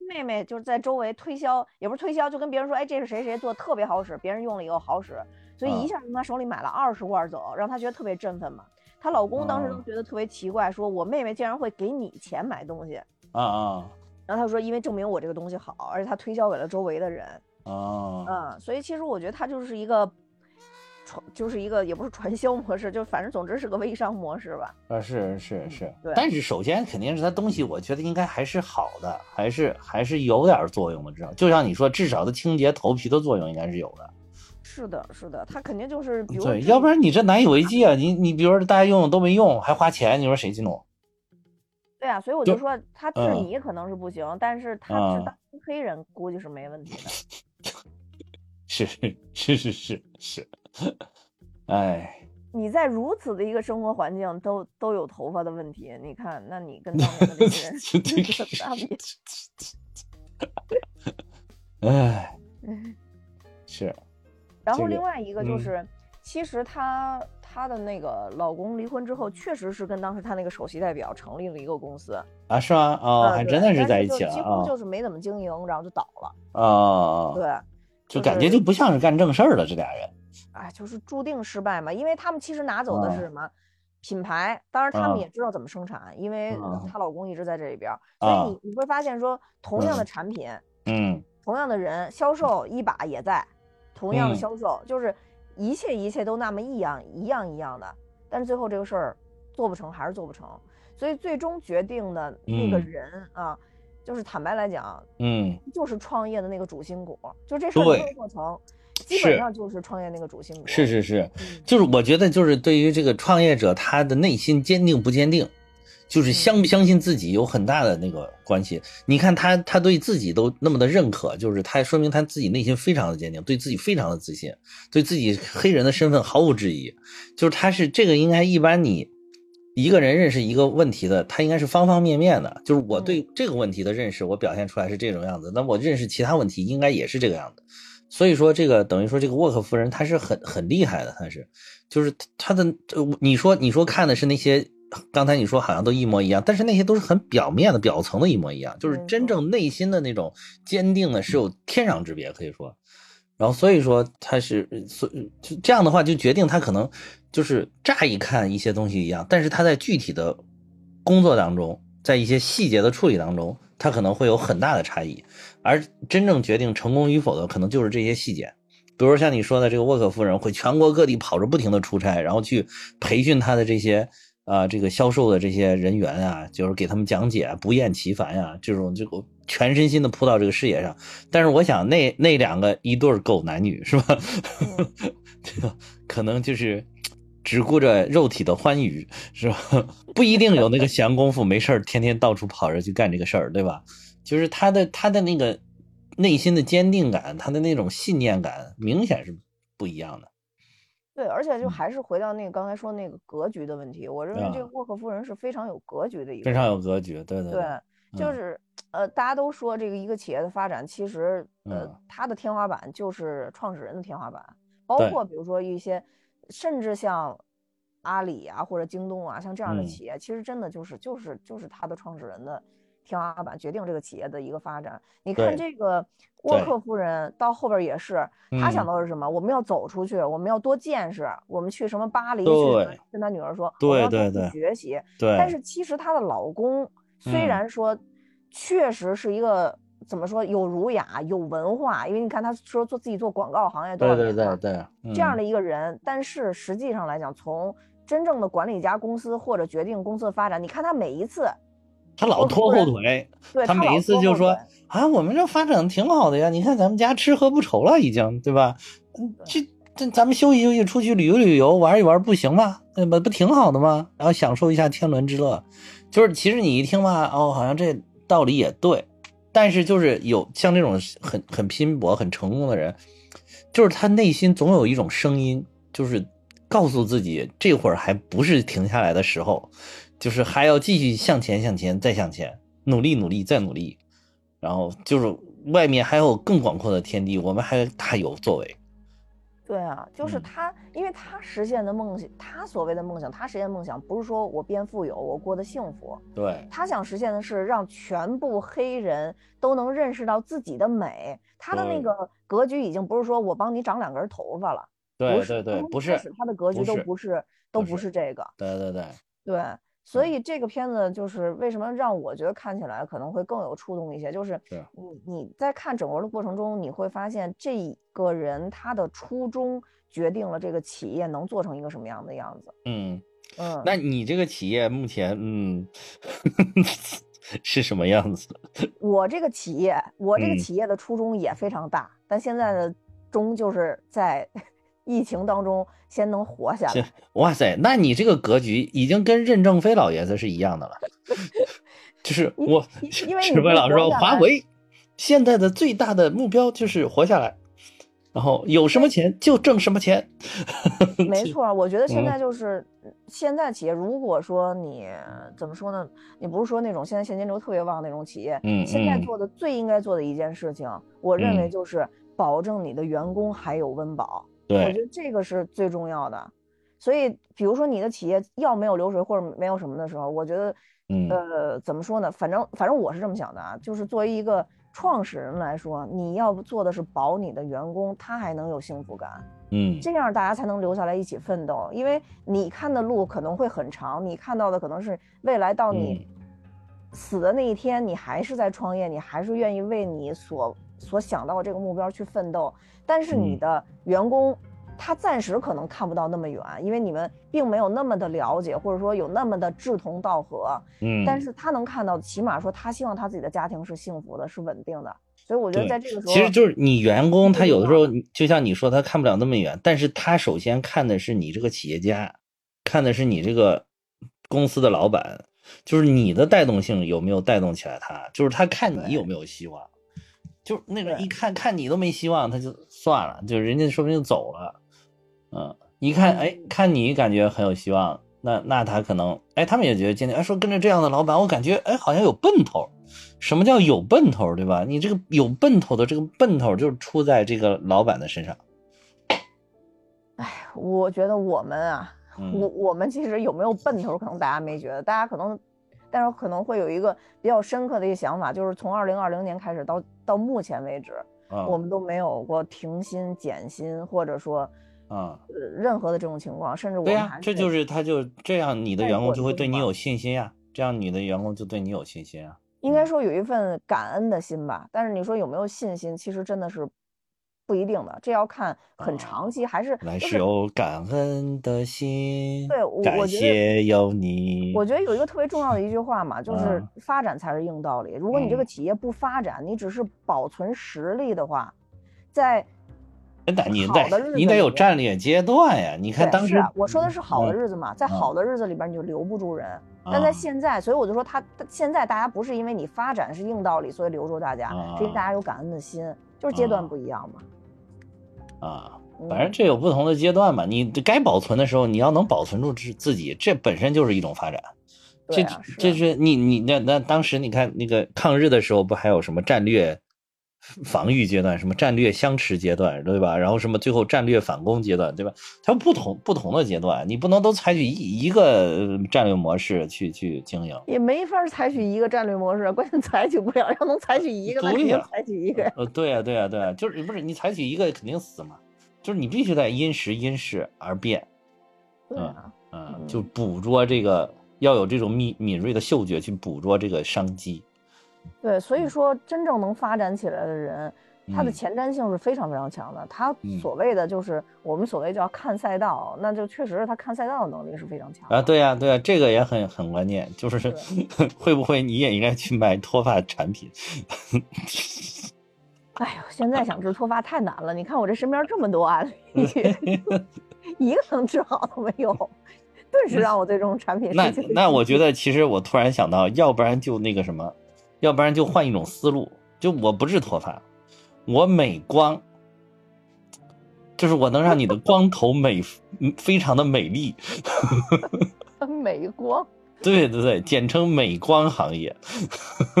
妹妹就是在周围推销，也不是推销，就跟别人说，哎，这是谁谁做特别好使，别人用了以后好使，所以一下从他手里买了20罐走，让他觉得特别振奋嘛。她老公当时都觉得特别奇怪，说我妹妹竟然会给你钱买东西啊！然后他说，因为证明我这个东西好，而且他推销给了周围的人所以其实我觉得他就是一个也不是传销模式，就反正总之是个微商模式吧。是，对。但是首先肯定是他东西，我觉得应该还是好的，还是有点作用的，至少就像你说，至少的清洁头皮的作用应该是有的。是的，他肯定就是比如对，要不然你这难以为继啊！你比如说大家用都没用，还花钱，你说谁去弄？对啊，所以我就说他治你可能是不行，但是他是当黑人估计是没问题的。是，哎，你在如此的一个生活环境都有头发的问题，你看，那你跟当年的那些人有啥别？哎，是。然后另外一个就是，其实她的那个老公离婚之后，确实是跟当时她那个首席代表成立了一个公司啊，是吗？哦，还真的是在一起了，几乎就是没怎么经营，然后就倒了啊。对，就感觉就不像是干正事儿了，这俩人。哎，就是注定失败嘛，因为他们其实拿走的是什么品牌，当然他们也知道怎么生产，因为她老公一直在这里边，所以你会发现说，同样的产品，同样的人，销售一把也在。同样的销售，就是一切都那么一样的，但是最后这个事儿做不成，还是做不成，所以最终决定的那个人啊，就是坦白来讲，就是创业的那个主心骨，就这事儿没有做成，基本上就是创业那个主心骨。是，就是我觉得就是对于这个创业者，他的内心坚定不坚定，就是相不相信自己有很大的那个关系。你看他对自己都那么的认可，就是他说明他自己内心非常的坚定，对自己非常的自信，对自己黑人的身份毫无质疑。就是他是这个应该一般你一个人认识一个问题的，他应该是方方面面的。就是我对这个问题的认识，我表现出来是这种样子，那我认识其他问题应该也是这个样子。所以说这个等于说这个沃克夫人他是很厉害的，他是就是他的你说看的是那些。刚才你说好像都一模一样，但是那些都是很表面的表层的一模一样，就是真正内心的那种坚定的是有天壤之别可以说。然后所以说他是就这样的话就决定他可能就是乍一看一些东西一样，但是他在具体的工作当中，在一些细节的处理当中，他可能会有很大的差异，而真正决定成功与否的可能就是这些细节。比如像你说的这个沃克夫人会全国各地跑着不停的出差，然后去培训他的这些这个销售的这些人员啊，就是给他们讲解，不厌其烦啊，这种就全身心的扑到这个事业上。但是我想那两个一对狗男女是吧？可能就是只顾着肉体的欢愉是吧？不一定有那个闲工夫，没事天天到处跑着去干这个事儿，对吧？就是他的那个内心的坚定感，他的那种信念感，明显是不一样的。对，而且就还是回到那个刚才说那个格局的问题，我认为这个沃克夫人是非常有格局的一个，非常有格局，对，就是大家都说这个一个企业的发展，其实它的天花板就是创始人的天花板，包括比如说一些甚至像阿里啊或者京东啊像这样的企业，其实真的就是它的创始人的天花板，决定这个企业的一个发展。你看这个沃克夫人到后边也是，她想到是什么？我们要走出去，我们要多见识，我们去什么巴黎去跟她女儿说，对对对，学习。对，但是其实她的老公虽然说确实是一个。怎么说，有儒雅有文化，因为你看他说做自己做广告行业多少年，对对对对、这样的一个人，但是实际上来讲，从真正的管理家公司或者决定公司的发展，你看他每一次他老拖后腿，对，他每一次就说啊，我们这发展挺好的呀，你看咱们家吃喝不愁了已经，对吧，这咱们休息休息，出去旅游旅游，玩一玩不行吗？对吧，不挺好的吗？然后享受一下天伦之乐。就是其实你一听吧，哦，好像这道理也对，但是就是有像这种很拼搏很成功的人，就是他内心总有一种声音，就是告诉自己这会儿还不是停下来的时候，就是还要继续向前向前再向前，努力努力再努力，然后就是外面还有更广阔的天地，我们还大有作为。对啊，就是他、因为他实现的梦想，他所谓的梦想，他实现梦想不是说我变富有我过得幸福，对，他想实现的是让全部黑人都能认识到自己的美，他的那个格局已经不是说我帮你长两根头发了，对对对，不是，他的格局都不是这个，对对对对，所以这个片子就是为什么让我觉得看起来可能会更有触动一些，就是你在看整个的过程中，你会发现这个人他的初衷决定了这个企业能做成一个什么样的样子。嗯嗯，那你这个企业目前是什么样子？我这个企业的初衷也非常大，但现在的衷就是在。疫情当中先能活下来。哇塞，那你这个格局已经跟任正非老爷子是一样的了。就是我，任非老说华为现在的最大的目标就是活下来，然后有什么钱就挣什么钱。没错，我觉得现在就是现在企业，如果说你怎么说呢？你不是说那种现在现金流特别旺那种企业，现在做的最应该做的一件事情，我认为就是保证你的员工还有温饱。我觉得这个是最重要的，所以比如说你的企业要没有流水或者没有什么的时候，我觉得，怎么说呢？反正我是这么想的啊，就是作为一个创始人来说，你要做的是保你的员工，他还能有幸福感，这样大家才能留下来一起奋斗。因为你看的路可能会很长，你看到的可能是未来到你死的那一天，你还是在创业，你还是愿意为你所想到这个目标去奋斗，但是你的员工他暂时可能看不到那么远，因为你们并没有那么的了解，或者说有那么的志同道合，但是他能看到，起码说他希望他自己的家庭是幸福的，是稳定的，所以我觉得在这个时候，其实就是你员工他有的时候就像你说他看不了那么远，但是他首先看的是你这个企业家，看的是你这个公司的老板，就是你的带动性有没有带动起来他，就是他看你有没有希望，就那个一看你都没希望，他就算了，就人家说不定就走了，一看看你感觉很有希望，那他可能他们也觉得今天说跟着这样的老板，我感觉好像有奔头。什么叫有奔头，对吧？你这个有奔头的这个奔头就是出在这个老板的身上。哎，我觉得我们啊，我们其实有没有奔头，可能大家没觉得，大家可能。但是可能会有一个比较深刻的一个想法，就是从2020年开始到目前为止，我们都没有过停薪减薪，或者说任何的这种情况，甚至我们还这就是他就这样，你的员工就会对你有信心啊，这样你的员工就对你有信心啊，应该说有一份感恩的心吧。但是你说有没有信心，其实真的是不一定的，这要看很长期，还是来是有感恩的心。对，感谢有你。我觉得有一个特别重要的一句话嘛，就是发展才是硬道理。如果你这个企业不发展，你只是保存实力的话，在好的日子你得有战略阶段呀。你看当时我说的是好的日子嘛，在好的日子里边你就留不住人。但在现在，所以我就说他现在大家不是因为你发展是硬道理，所以留住大家，是因为大家有感恩的心，就是阶段不一样嘛。反正这有不同的阶段嘛，你该保存的时候你要能保存住自己，这本身就是一种发展。对啊，这是你那当时你看那个抗日的时候，不还有什么战略防御阶段，什么战略相持阶段，对吧？然后什么最后战略反攻阶段，对吧？它有不同的阶段，你不能都采取一个战略模式去经营，也没法采取一个战略模式，关键采取不了。要能采取一个，那肯定采取一个。对啊，就是不是你采取一个肯定死嘛？就是你必须得因时因势而变。就捕捉这个，要有这种敏锐的嗅觉去捕捉这个商机。对，所以说真正能发展起来的人，他的前瞻性是非常非常强的。他所谓的就是我们所谓叫看赛道，那就确实他看赛道的能力是非常强的啊。对啊，这个也很关键，就是会不会你也应该去买脱发产品？哎呦，现在想治脱发太难了，你看我这身边这么多案例，一个能治好都没有。顿时让我对这种产品那我觉得其实我突然想到，要不然就那个什么。要不然就换一种思路，就我不治脱发，我美光，就是我能让你的光头美非常的美丽。美光，对，简称美光行业。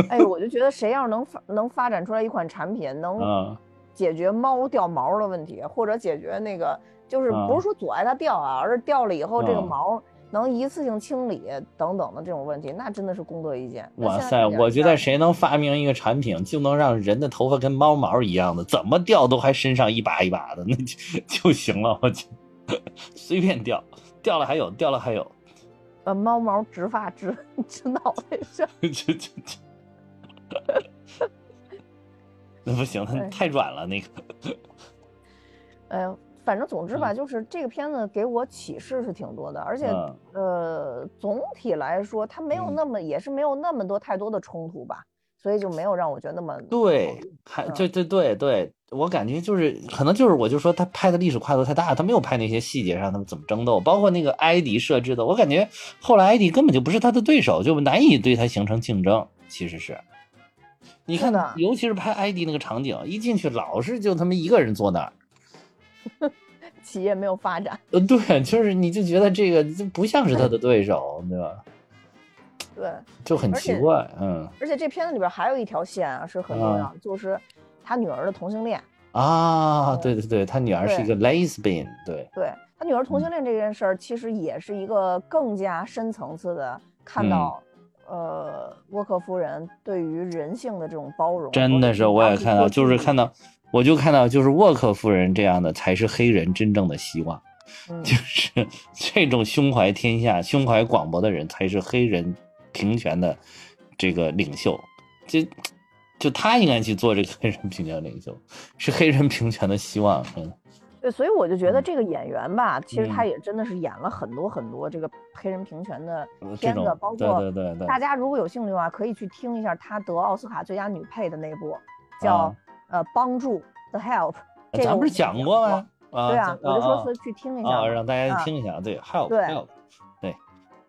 哎，我就觉得谁要是能发展出来一款产品，能解决猫掉毛的问题，或者解决那个就是不是说阻碍它掉啊，而是掉了以后这个毛。能一次性清理等等的这种问题，那真的是功德一件。哇塞，我觉得谁能发明一个产品就能让人的头发跟猫毛一样的，怎么掉都还身上一把一把的，那 就行了。我就随便掉，掉了还有猫毛直发直脑袋上。那不行，太软了那个。哎呦，反正总之吧，就是这个片子给我启示是挺多的，而且总体来说它没有那么也是没有那么多太多的冲突吧，所以就没有让我觉得那么对，还对，我感觉就是可能就是我就说他拍的历史跨度太大，他没有拍那些细节上他们怎么争斗，包括那个埃迪设置的，我感觉后来埃迪根本就不是他的对手，就难以对他形成竞争，其实是。你看呢，尤其是拍埃迪那个场景，一进去老是就他们一个人坐那儿。企业没有发展，对，就是你就觉得这个不像是他的对手，对吧？对，就很奇怪，而且这片子里边还有一条线啊是很重要，就是他女儿的同性恋啊，对，他女儿是一个 lesbian， 对，他女儿同性恋这件事儿其实也是一个更加深层次的看到。沃克夫人对于人性的这种包容，真的是我也看到，就是看到，我就看到，就是沃克夫人这样的才是黑人真正的希望，就是这种胸怀天下、胸怀广博的人才是黑人平权的这个领袖，就他应该去做这个黑人平权领袖，是黑人平权的希望。对，所以我就觉得这个演员吧，其实他也真的是演了很多很多这个黑人平权的片子，包括大家如果有兴趣的话，可以去听一下他得奥斯卡最佳女配的那部叫帮助 The Help， 咱们不是讲过吗？对啊，我就说去听一下，让大家听一下。对 Help， 对，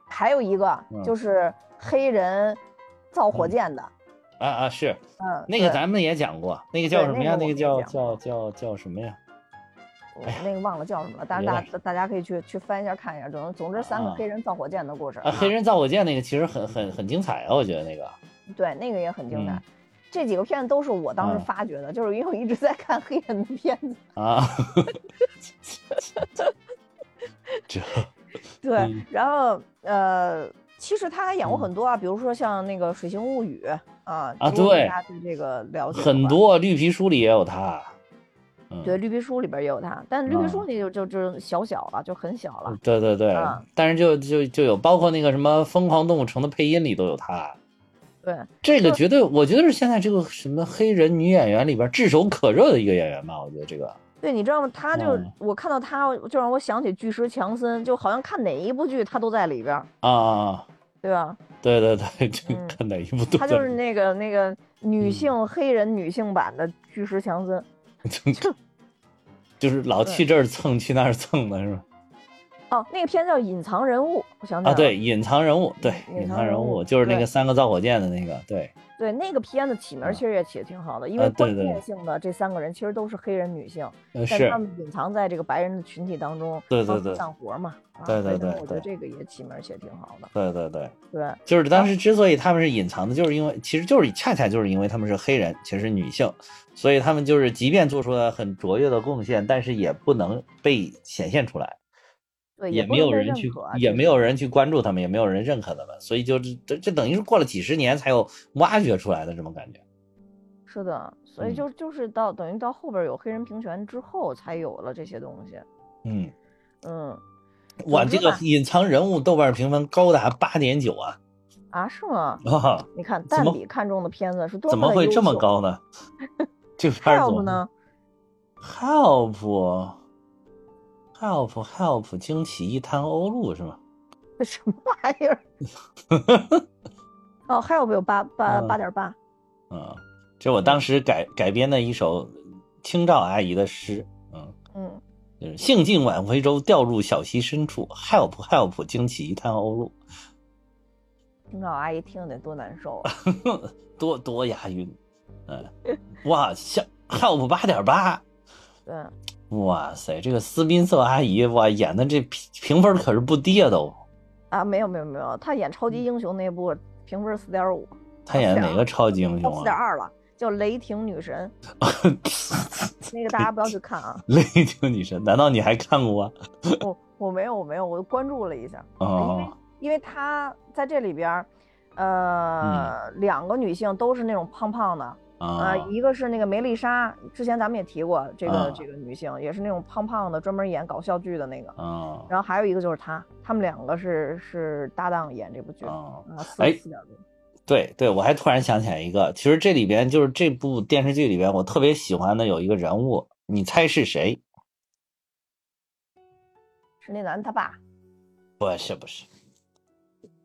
还有一个就是黑人造火箭的。是，那个咱们也讲过，那个叫什么呀？那个叫什么呀？我那个忘了叫什么了，但是大家可以去翻一下看一下。总之三个黑人造火箭的故事黑人造火箭那个其实很精彩啊，我觉得那个对那个也很精彩。这几个片子都是我当时发掘的，就是因为我一直在看黑人的片子啊。这对，然后其实他还演过很多啊，比如说像那个《水形物语》啊，对，大家对这个了解很多，《绿皮书》里也有他。对，绿皮书里边也有他，但绿皮书那就小了，就很小了。对，但是就有包括那个什么《疯狂动物城》的配音里都有他。对，这个绝对我觉得是现在这个什么黑人女演员里边炙手可热的一个演员吧，我觉得这个。对，你知道吗？他就我看到他就让我想起巨石强森，就好像看哪一部剧他都在里边啊。对吧？对，就看哪一部都在。他就是那个女性黑人女性版的巨石强森。就是老去这儿蹭去那儿蹭的是吧？哦，那个片叫《隐藏人物》，我想起来了。啊，对，《隐藏人物》，对，《隐藏人物》就是那个三个造火箭的那个，对。对，那个片子起名其实也起得挺好的，因为关键性的这三个人其实都是黑人女性，但他们隐藏在这个白人的群体当中，对对对，干活嘛，对对对，我觉得这个也起名起得挺好的，对对对对，就是当时之所以他们是隐藏的，就是因为其实就是恰恰就是因为他们是黑人，其实是女性，所以他们就是即便做出了很卓越的贡献，但是也不能被显现出来。对，也没有人去，也没有人去关注他们，也没有人认可他们，所以就这等于是过了几十年才有挖掘出来的这种感觉。是的，所以就是到等于到后边有黑人平权之后，才有了这些东西。嗯嗯，哇，这个隐藏人物豆瓣评分高达 8.9 啊！啊，是吗？啊，你看蛋比看中的片子是多么的优秀，怎么会这么高呢？这片儿怎么呢 ？Help。Help 惊起一滩鸥鹭是吗？什么玩意儿？哦 ，Help 有8.8。嗯，这我当时改编的一首清照阿姨的诗，嗯嗯，就是兴尽晚回舟，掉入小溪深处。Help 惊起一滩鸥鹭。清照阿姨听得多难受啊！多押韵，嗯，哇，像 Help 8.8，对。哇塞，这个斯宾瑟阿姨哇演的这评分可是不低啊都。啊，没有，她演超级英雄那部评分 4.5。她演哪个超级英雄啊 ?4.2 了，叫雷霆女神。那个大家不要去看啊。雷霆女神，难道你还看过啊？我没有，我关注了一下。哦。因为她在这里边两个女性都是那种胖胖的。啊，一个是那个梅丽莎，之前咱们也提过这个女性，也是那种胖胖的，专门演搞笑剧的那个。啊，然后还有一个就是他们两个是搭档演这部剧。啊，4.6。对对，我还突然想起来一个，其实这里边就是这部电视剧里边我特别喜欢的有一个人物，你猜是谁？是那男的他爸？不是，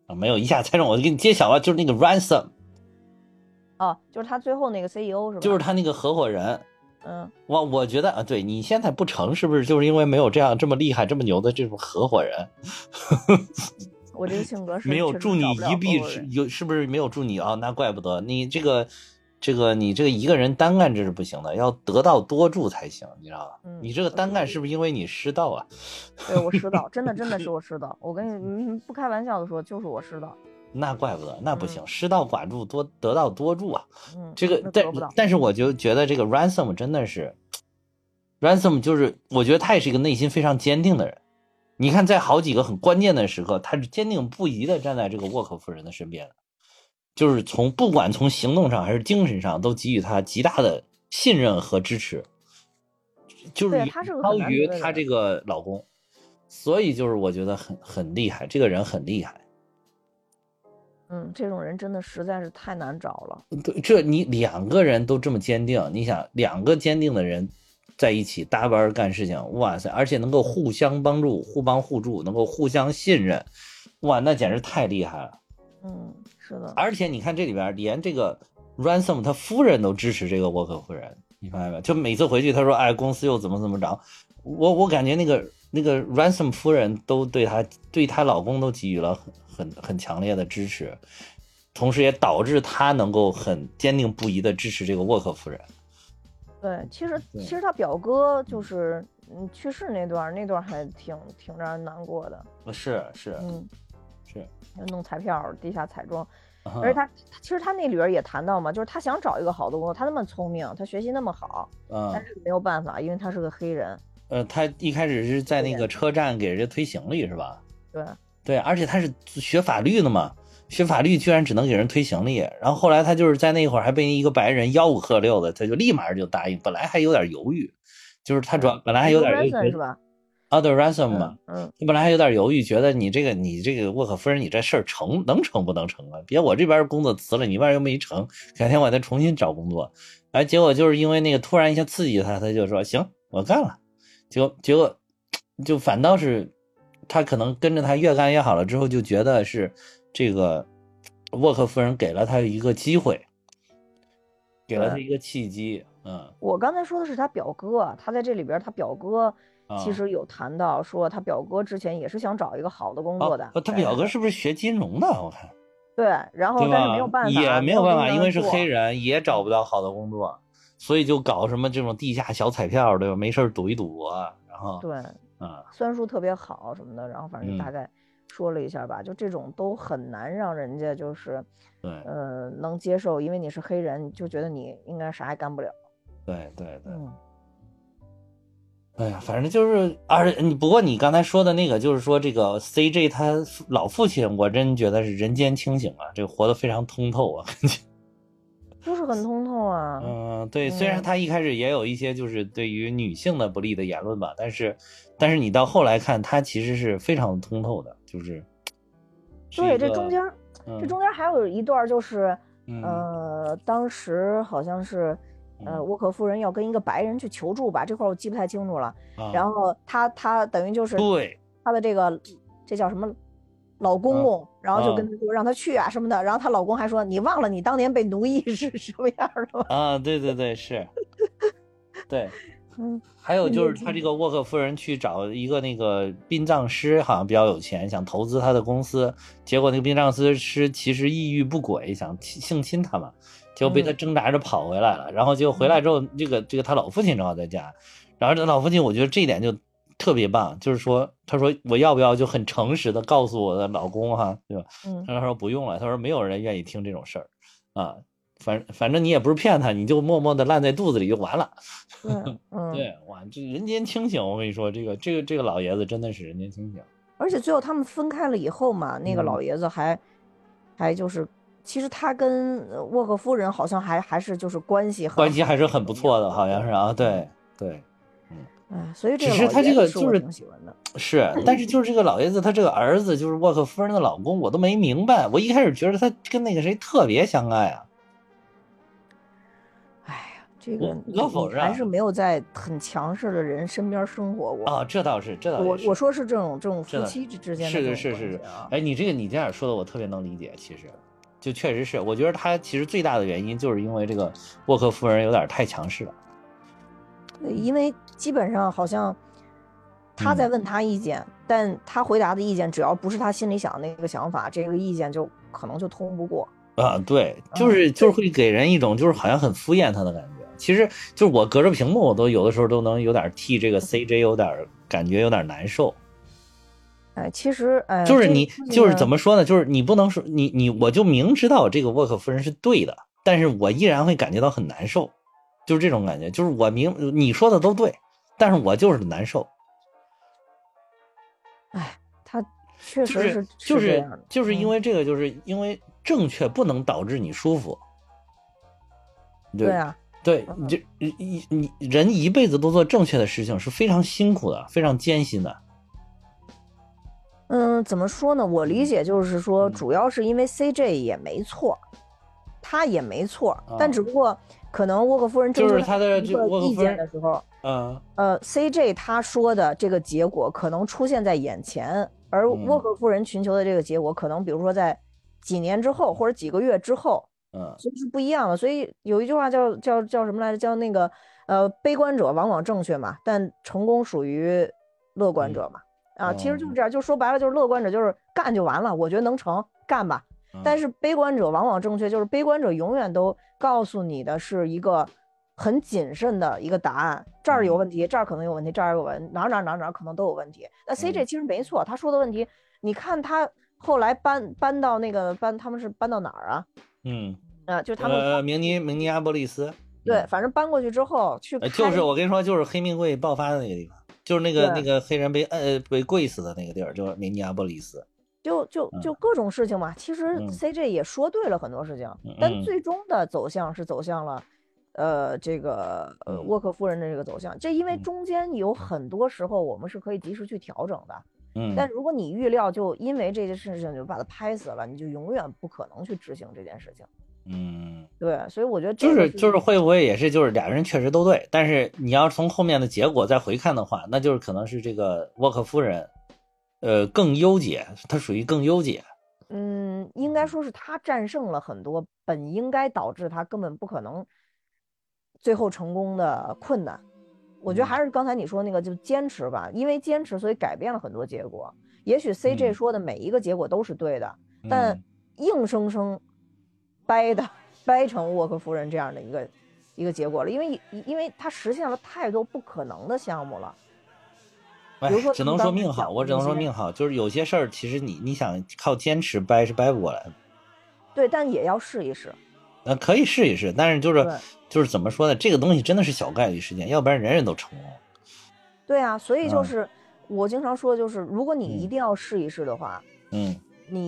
啊，没有一下猜中，我给你揭晓了，就是那个 Ransom。哦，就是他最后那个 CEO 是吧？就是他那个合伙人。嗯，我觉得啊，对你现在不成，是不是就是因为没有这样这么厉害、这么牛的这种合伙人？我这个性格是没有助你一臂，是不是没有助你啊？那怪不得你这个一个人单干这是不行的，要得道多助才行，你知道吧？嗯，你这个单干是不是因为你失道啊？对，我失道，真的是我失道。我跟你不开玩笑的说，就是我失道。那怪不得，那不行，失道寡助多，得道多助啊。嗯，这个但是我就觉得这个 Ransom 真的是 ，Ransom 就是我觉得他也是一个内心非常坚定的人。你看，在好几个很关键的时刻，他是坚定不移的站在这个沃克夫人的身边的，就是不管从行动上还是精神上，都给予他极大的信任和支持，就是超于他这个老公，所以就是我觉得很厉害，这个人很厉害。嗯，这种人真的实在是太难找了。对，这你两个人都这么坚定，你想两个坚定的人在一起搭班干事情，哇塞，而且能够互相帮助、互帮互助，能够互相信任，哇，那简直太厉害了。嗯，是的。而且你看这里边，连这个 Ransom 他夫人都支持这个沃克夫人，你发现没有？就每次回去他说，哎，公司又怎么着，我感觉那个 Ransom 夫人都对她老公都给予了很强烈的支持，同时也导致她能够很坚定不移的支持这个沃克夫人。对，其实他表哥就是去世那段还挺让人难过的。是，嗯，是弄彩票、地下彩妆，而且他其实他那里边也谈到嘛，就是他想找一个好的工作，他那么聪明，他学习那么好，但是没有办法，因为他是个黑人。他一开始是在那个车站给人家推行李是吧？对，而且他是学法律的嘛，学法律居然只能给人推行李，然后后来他就是在那会儿还被一个白人吆五喝六的，他就立马就答应，本来还有点犹豫，就是他主要本来还有点犹豫是吧？啊，对 Ransom 嘛，嗯，他本来还有点犹豫，觉得你这个沃克夫人你这事儿能成不能成啊？别我这边工作辞了，你那边又没成，改天我再重新找工作，哎，结果就是因为那个突然一下刺激他就说行，我干了。结果就反倒是他可能跟着他越干越好了之后，就觉得是这个沃克夫人给了他一个机会，给了他一个契机。嗯，我刚才说的是他表哥，他在这里边他表哥其实有谈到说他表哥之前也是想找一个好的工作的。他表哥是不是学金融的？我看。对，然后但是没有办法，也没有办法，因为是黑人也找不到好的工作，所以就搞什么这种地下小彩票，对吧？没事赌一赌啊，然后对，算术特别好什么的，然后反正大概说了一下吧，就这种都很难让人家就是对，能接受，因为你是黑人，就觉得你应该啥也干不了。对对对。哎呀，反正就是，不过你刚才说的那个，就是说这个 CJ 他老父亲，我真觉得是人间清醒啊，这个活得非常通透啊，感觉就是很通透啊。对，虽然他一开始也有一些就是对于女性的不利的言论吧，但是你到后来看，他其实是非常通透的，就是对，这中间还有一段就是，当时好像是。沃克夫人要跟一个白人去求助吧，这块我记不太清楚了。然后他等于就是对他的这叫什么老公公，然后就跟他说让他去啊什么的。然后他老公还说你忘了你当年被奴役是什么样的吗？啊，对对对，是，对。还有就是他这个沃克夫人去找一个那个殡葬师，好像比较有钱，想投资他的公司。结果那个殡葬师其实抑郁不轨，想性侵他嘛，就被他挣扎着跑回来了。然后就回来之后，这个他老父亲正好在家，然后他老父亲我觉得这一点就特别棒，就是说他说我要不要就很诚实的告诉我的老公哈，对吧？他说不用了，他说没有人愿意听这种事儿啊。反正你也不是骗他，你就默默的烂在肚子里就完了。对，哇，这人间清醒，我跟你说，这个老爷子真的是人间清醒。而且最后他们分开了以后嘛，那个老爷子还就是，其实他跟沃克夫人好像还是就是关系还是很不错的，好像是啊，对对，所以这个只是他这个就是挺喜欢的，是，但是就是这个老爷子他这个儿子就是沃克夫人的老公，我都没明白，我一开始觉得他跟那个谁特别相爱啊。这个你还是没有在很强势的人身边生活过啊，这倒是。我说是这种夫妻之间的是。哎，你这样说的我特别能理解，其实就确实是，我觉得他其实最大的原因就是因为这个沃克夫人有点太强势了，因为基本上好像他在问他意见，但他回答的意见只要不是他心里想那个想法，这个意见就可能就通不过啊。对，就是会给人一种就是好像很敷衍他的感觉。其实就是我隔着屏幕，我都有的时候都能有点替这个 CJ 有点感觉，有点难受。哎，其实就是你就是怎么说呢？就是你不能说你我就明知道这个沃克夫人是对的，但是我依然会感觉到很难受，就是这种感觉。就是我你说的都对，但是我就是难受。哎，他确实是就是因为这个，就是因为正确不能导致你舒服。对啊。对，你人一辈子都做正确的事情是非常辛苦的，非常艰辛的。怎么说呢？我理解就是说，主要是因为 CJ 也没错，他也没错，但只不过可能沃克夫人就是他的这个意见的时候，CJ 他说的这个结果可能出现在眼前，而沃克夫人寻求的这个结果，可能比如说在几年之后或者几个月之后。所以是不一样的，所以有一句话叫什么来着？叫那个悲观者往往正确嘛，但成功属于乐观者嘛。其实就是这样，就说白了，就是乐观者就是干就完了，我觉得能成，干吧。但是悲观者往往正确，就是悲观者永远都告诉你的是一个很谨慎的一个答案，这儿有问题，这儿可能有问题，这儿有问题，哪儿可能都有问题。那 CJ 其实没错，他说的问题，你看他后来搬到那个他们是搬到哪儿啊？就他们明尼阿波利斯，对，反正搬过去之后去，就是我跟你说，就是黑命贵爆发的那个地方，就是那个黑人被跪死的那个地儿，就是明尼阿波利斯。就各种事情嘛，其实 CJ 也说对了很多事情，但最终的走向是走向了，这个沃克夫人的这个走向，这因为中间有很多时候我们是可以及时去调整的。但如果你预料就因为这件事情就把它拍死了，你就永远不可能去执行这件事情。对，所以我觉得就是会不会也是就是俩人确实都对，但是你要从后面的结果再回看的话，那就是可能是这个沃克夫人，更优解，她属于更优解。应该说是她战胜了很多本应该导致她根本不可能最后成功的困难。我觉得还是刚才你说那个，就坚持吧，因为坚持所以改变了很多结果。也许 CJ 说的每一个结果都是对的，但硬生生掰成沃克夫人这样的一个结果了，因为他实现了太多不可能的项目了。哎，只能说命好，我只能说命好，就是有些事儿其实你想靠坚持掰是掰不过来的。对，但也要试一试。可以试一试，但是就是怎么说呢，这个东西真的是小概率事件，要不然人人都成功。对啊，所以就是我经常说，就是如果你一定要试一试的话，你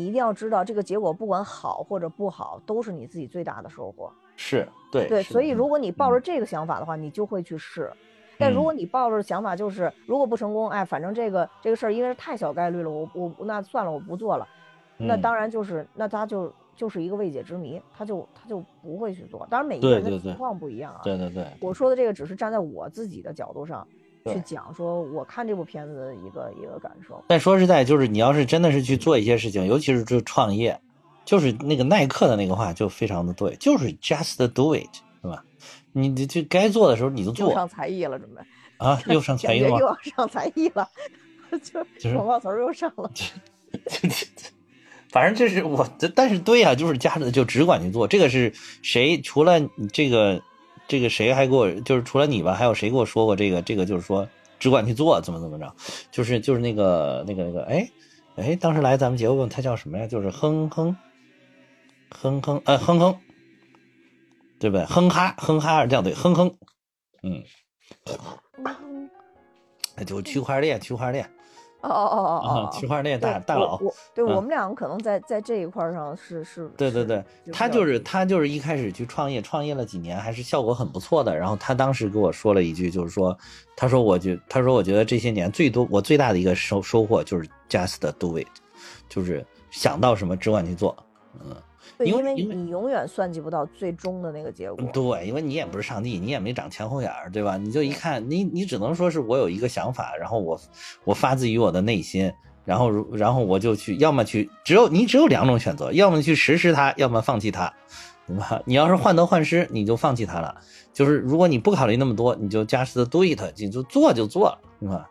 一定要知道这个结果不管好或者不好，都是你自己最大的收获。是，对，所以如果你抱着这个想法的话，你就会去试。但如果你抱着想法就是如果不成功，哎，反正这个事儿因为太小概率了，我那算了，我不做了，那当然就是那他就是一个未解之谜，他就不会去做。当然每一个人的情况不一样啊。对，我说的这个只是站在我自己的角度上去讲，说我看这部片子的一个感受。但说实在，就是你要是真的是去做一些事情，尤其是就创业，就是那个耐克的那个话就非常的对，就是 just do it， 对吧？你就该做的时候你就做。又上才艺了，准备啊，又上才艺了，又要上才艺了，就是广告词又上了。反正这是我，但是对啊，就是家里就只管去做，这个是谁？除了这个谁还给我，就是除了你吧，还有谁给我说过这个就是说只管去做，怎么着？就是那个，哎，当时来咱们节目问他叫什么呀？就是哼哼，对不对？哼哈这样对，哼，就区块链。区块链大佬，对，我们俩可能在这一块上是，对，他就是一开始去创业了几年，还是效果很不错的。然后他当时跟我说了一句，就是说，他说我觉得这些年我最大的一个收获就是 just do it， 就是想到什么只管去做，对，因为你永远算计不到最终的那个结果。对，因为你也不是上帝，你也没长前后眼儿，对吧？你就一看，你只能说是我有一个想法，然后我发自于我的内心，然后我就去，要么去，只有两种选择，要么去实施它，要么放弃它，对吧？你要是患得患失，你就放弃它了。就是如果你不考虑那么多，你就just do it，你就做就做了，对吧？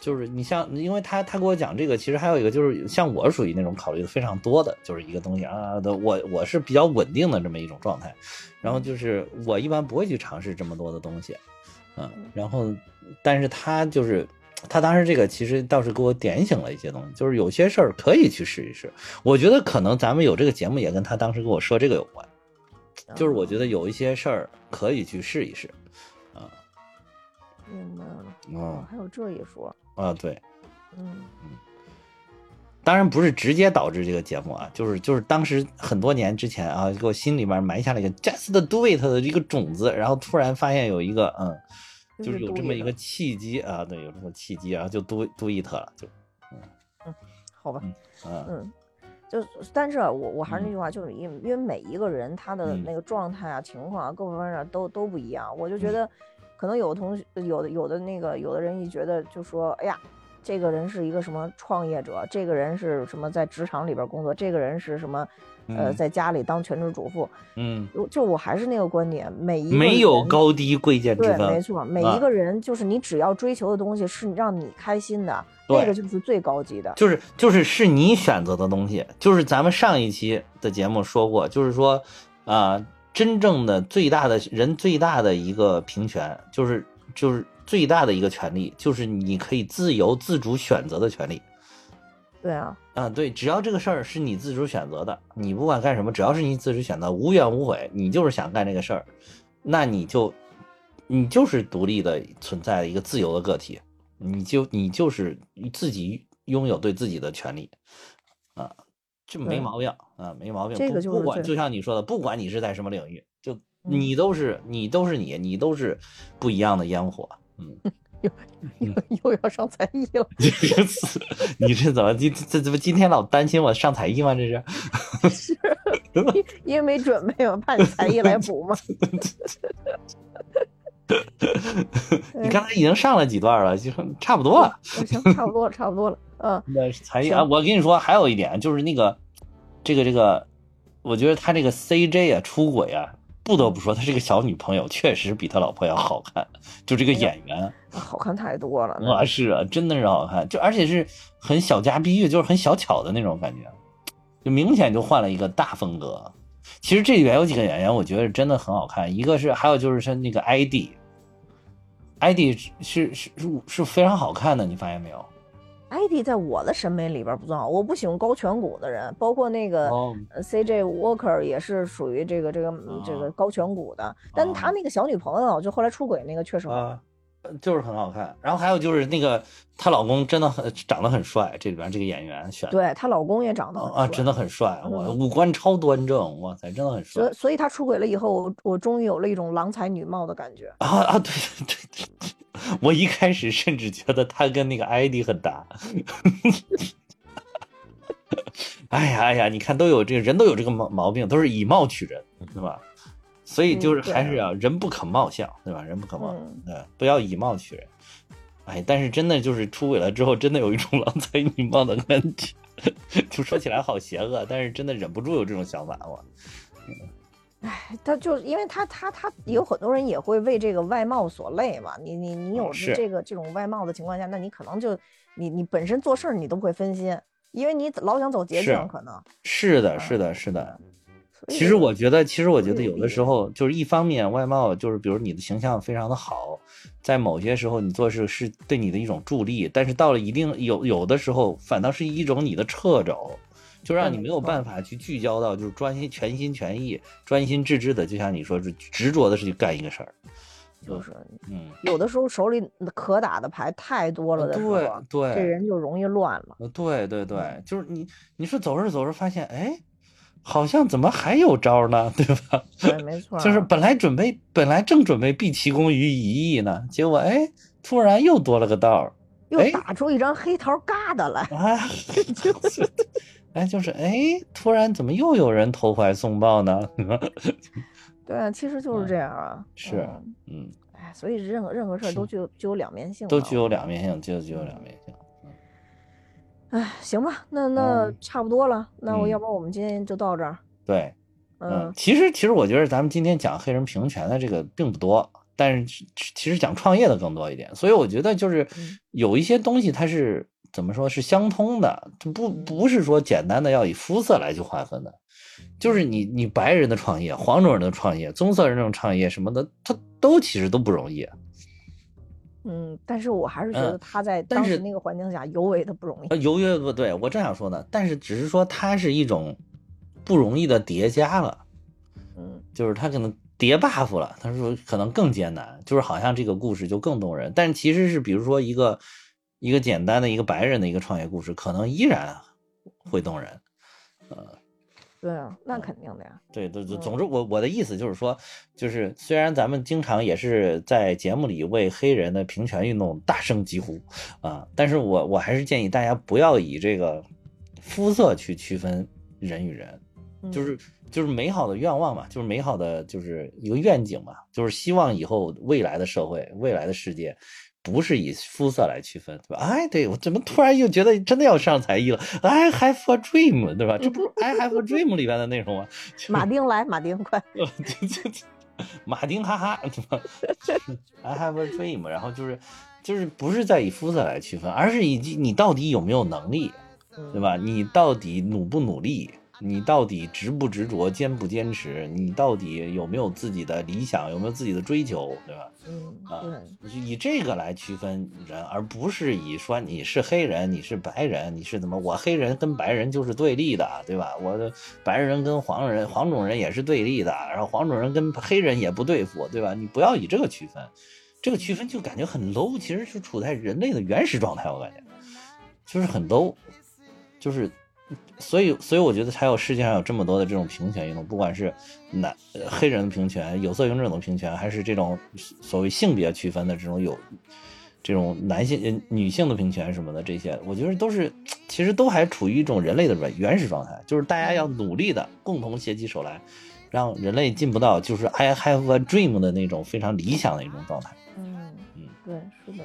就是你像，因为他给我讲这个，其实还有一个就是像我属于那种考虑的非常多的，就是一个东西啊的，我是比较稳定的这么一种状态，然后就是我一般不会去尝试这么多的东西，然后但是他当时这个其实倒是给我点醒了一些东西，就是有些事儿可以去试一试，我觉得可能咱们有这个节目也跟他当时跟我说这个有关，就是我觉得有一些事儿可以去试一试。明白了，还有这一说啊，对，当然不是直接导致这个节目啊，就是当时很多年之前啊，给我心里面埋下了一个 just do it 的一个种子，然后突然发现有一个就是有这么一个契机啊，对，有这么契机，然后就 do it 了，就好吧，就但是我还是那句话，就是因为每一个人他的那个状态啊、情况啊、各方面都不一样，我就觉得。可能有的同学，有的人一觉得就说，哎呀，这个人是一个什么创业者，这个人是什么在职场里边工作，这个人是什么在家里当全职主妇，就我还是那个观点，没有高低贵贱之分，对，没错，每一个人就是你只要追求的东西是让你开心的，那个就是最高级的，就是是你选择的东西，就是咱们上一期的节目说过，就是说真正的最大的一个平权，就是最大的一个权利，就是你可以自由自主选择的权利。对啊，对，只要这个事儿是你自主选择的，你不管干什么，只要是你自主选择，无怨无悔，你就是想干这个事儿，那你就是独立的存在的一个自由的个体，你就是自己拥有对自己的权利，这没毛病啊，没毛病。这个就是不管，就像你说的，不管你是在什么领域，就你都是你都是不一样的烟火。又要上才艺了。你这怎么今天老担心我上才艺吗？这是？是，因为没准备嘛，怕你才艺来补嘛。你刚才已经上了几段了，就差不多了。行，差不多了。那才艺啊，我跟你说，还有一点就是那个，这个，我觉得他这个 CJ 啊出轨啊，不得不说，她这个小女朋友确实比她老婆要好看，就这个演员好看太多了。啊，是啊，真的是好看，就而且是很小家碧玉，就是很小巧的那种感觉，就明显就换了一个大风格。其实这里面有几个演员，我觉得真的很好看，一个是还有就是是那个 ID 是非常好看的，你发现没有？ID 在我的审美里边不算好，我不喜欢高颧骨的人，包括那个 C.J. Walker 也是属于这个高颧骨的，但他那个小女朋友就后来出轨那个确实好看，就是很好看。然后还有就是那个她老公真的长得很帅，这里边这个演员选的，对她老公也长得很帅，真的很帅，我五官超端正，哇塞，真的很帅。所以他出轨了以后，我终于有了一种郎才女貌的感觉啊！对对对。对我一开始甚至觉得他跟那个 ID 很搭，哎呀，你看都有这个人都有这个毛病，都是以貌取人，对吧？所以就是还是人不可貌相，对吧？人不可貌，对，不要以貌取人。哎，但是真的就是出轨了之后，真的有一种郎才女貌的感觉，就说起来好邪恶，但是真的忍不住有这种想法，我。哎，他就因为他有很多人也会为这个外貌所累嘛。你有这种外貌的情况下，那你可能就你本身做事儿你都不会分心，因为你老想走捷径，可能是的。其实我觉得有的时候就是一方面外貌就是比如你的形象非常的好，在某些时候你做事是对你的一种助力，但是到了一定有的时候反倒是一种你的掣肘。就让你没有办法去聚焦到，就是专心致志的，就像你说是执着的是去干一个事儿，就是有的时候手里可打的牌太多了的时候，对，这人就容易乱了。对，就是你说走着发现，哎，好像怎么还有招呢，对吧？对，没错。就是本来正准备毕其功于一役呢，结果哎，突然又多了个道，又打出一张黑桃疙瘩来。啊，就是。哎，就是哎，突然怎么又有人投怀送抱呢？对啊，其实就是这样啊。是，哎，所以任何事都具有两面性，都具有两面性。哎，行吧，那差不多了，那我要不然我们今天就到这儿。对，其实我觉得咱们今天讲黑人平权的这个并不多，但是其实讲创业的更多一点，所以我觉得就是有一些东西它是。怎么说是相通的，不是说简单的要以肤色来去划分的，就是你白人的创业、黄种人的创业、棕色人的创业什么的，它都其实都不容易。但是我还是觉得他在当时那个环境下尤为的不容易。尤为不对，我正想说呢，但是只是说它是一种不容易的叠加了，就是它可能叠 buff 了，他说可能更艰难，就是好像这个故事就更动人，但其实是比如说一个简单的一个白人的一个创业故事，可能依然会动人，对啊，那肯定的呀。对，总之我的意思就是说，就是虽然咱们经常也是在节目里为黑人的平权运动大声疾呼啊，但是我还是建议大家不要以这个肤色去区分人与人，就是美好的愿望嘛，就是美好的就是一个愿景嘛，就是希望以后未来的社会、未来的世界。不是以肤色来区分，对吧？哎，对，我怎么突然又觉得真的要上才艺了 ？I have a dream， 对吧？这不是 I have a dream 里边的内容吗？马丁来，马丁快，马丁哈哈，对吧 ？I have a dream， 然后就是不是在以肤色来区分，而是以及你到底有没有能力，对吧？你到底努不努力？你到底执不执着，坚不坚持？你到底有没有自己的理想，有没有自己的追求，对吧？以这个来区分人，而不是以说你是黑人，你是白人，你是怎么？我黑人跟白人就是对立的，对吧？我的白人跟黄种人也是对立的，然后黄种人跟黑人也不对付，对吧？你不要以这个区分，这个区分就感觉很 low， 其实是处在人类的原始状态，我感觉就是很 low， 就是。所以我觉得才有世界上有这么多的这种平权运动，不管是黑人的平权、有色人种的平权，还是这种所谓性别区分的这种有这种男性、女性的平权什么的，这些我觉得都是其实都还处于一种人类的原始状态，就是大家要努力的共同携起手来，让人类进步到就是 I have a dream 的那种非常理想的一种状态。对，是的。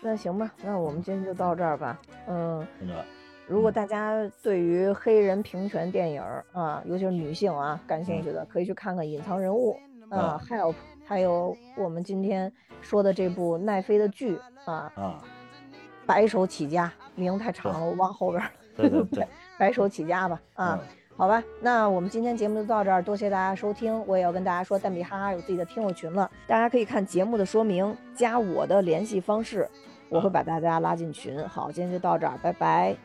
那行吧，那我们今天就到这儿吧。如果大家对于黑人平权电影啊，尤其是女性啊感兴趣的，可以去看看《隐藏人物》啊，《Help》，还有我们今天说的这部奈飞的剧啊，白手起家，名太长了，我往后边对白手起家吧啊。好吧，那我们今天节目就到这儿，多谢大家收听。我也要跟大家说，蛋比哈哈有自己的听友群了，大家可以看节目的说明，加我的联系方式，我会把大家拉进群。好，今天就到这儿，拜拜，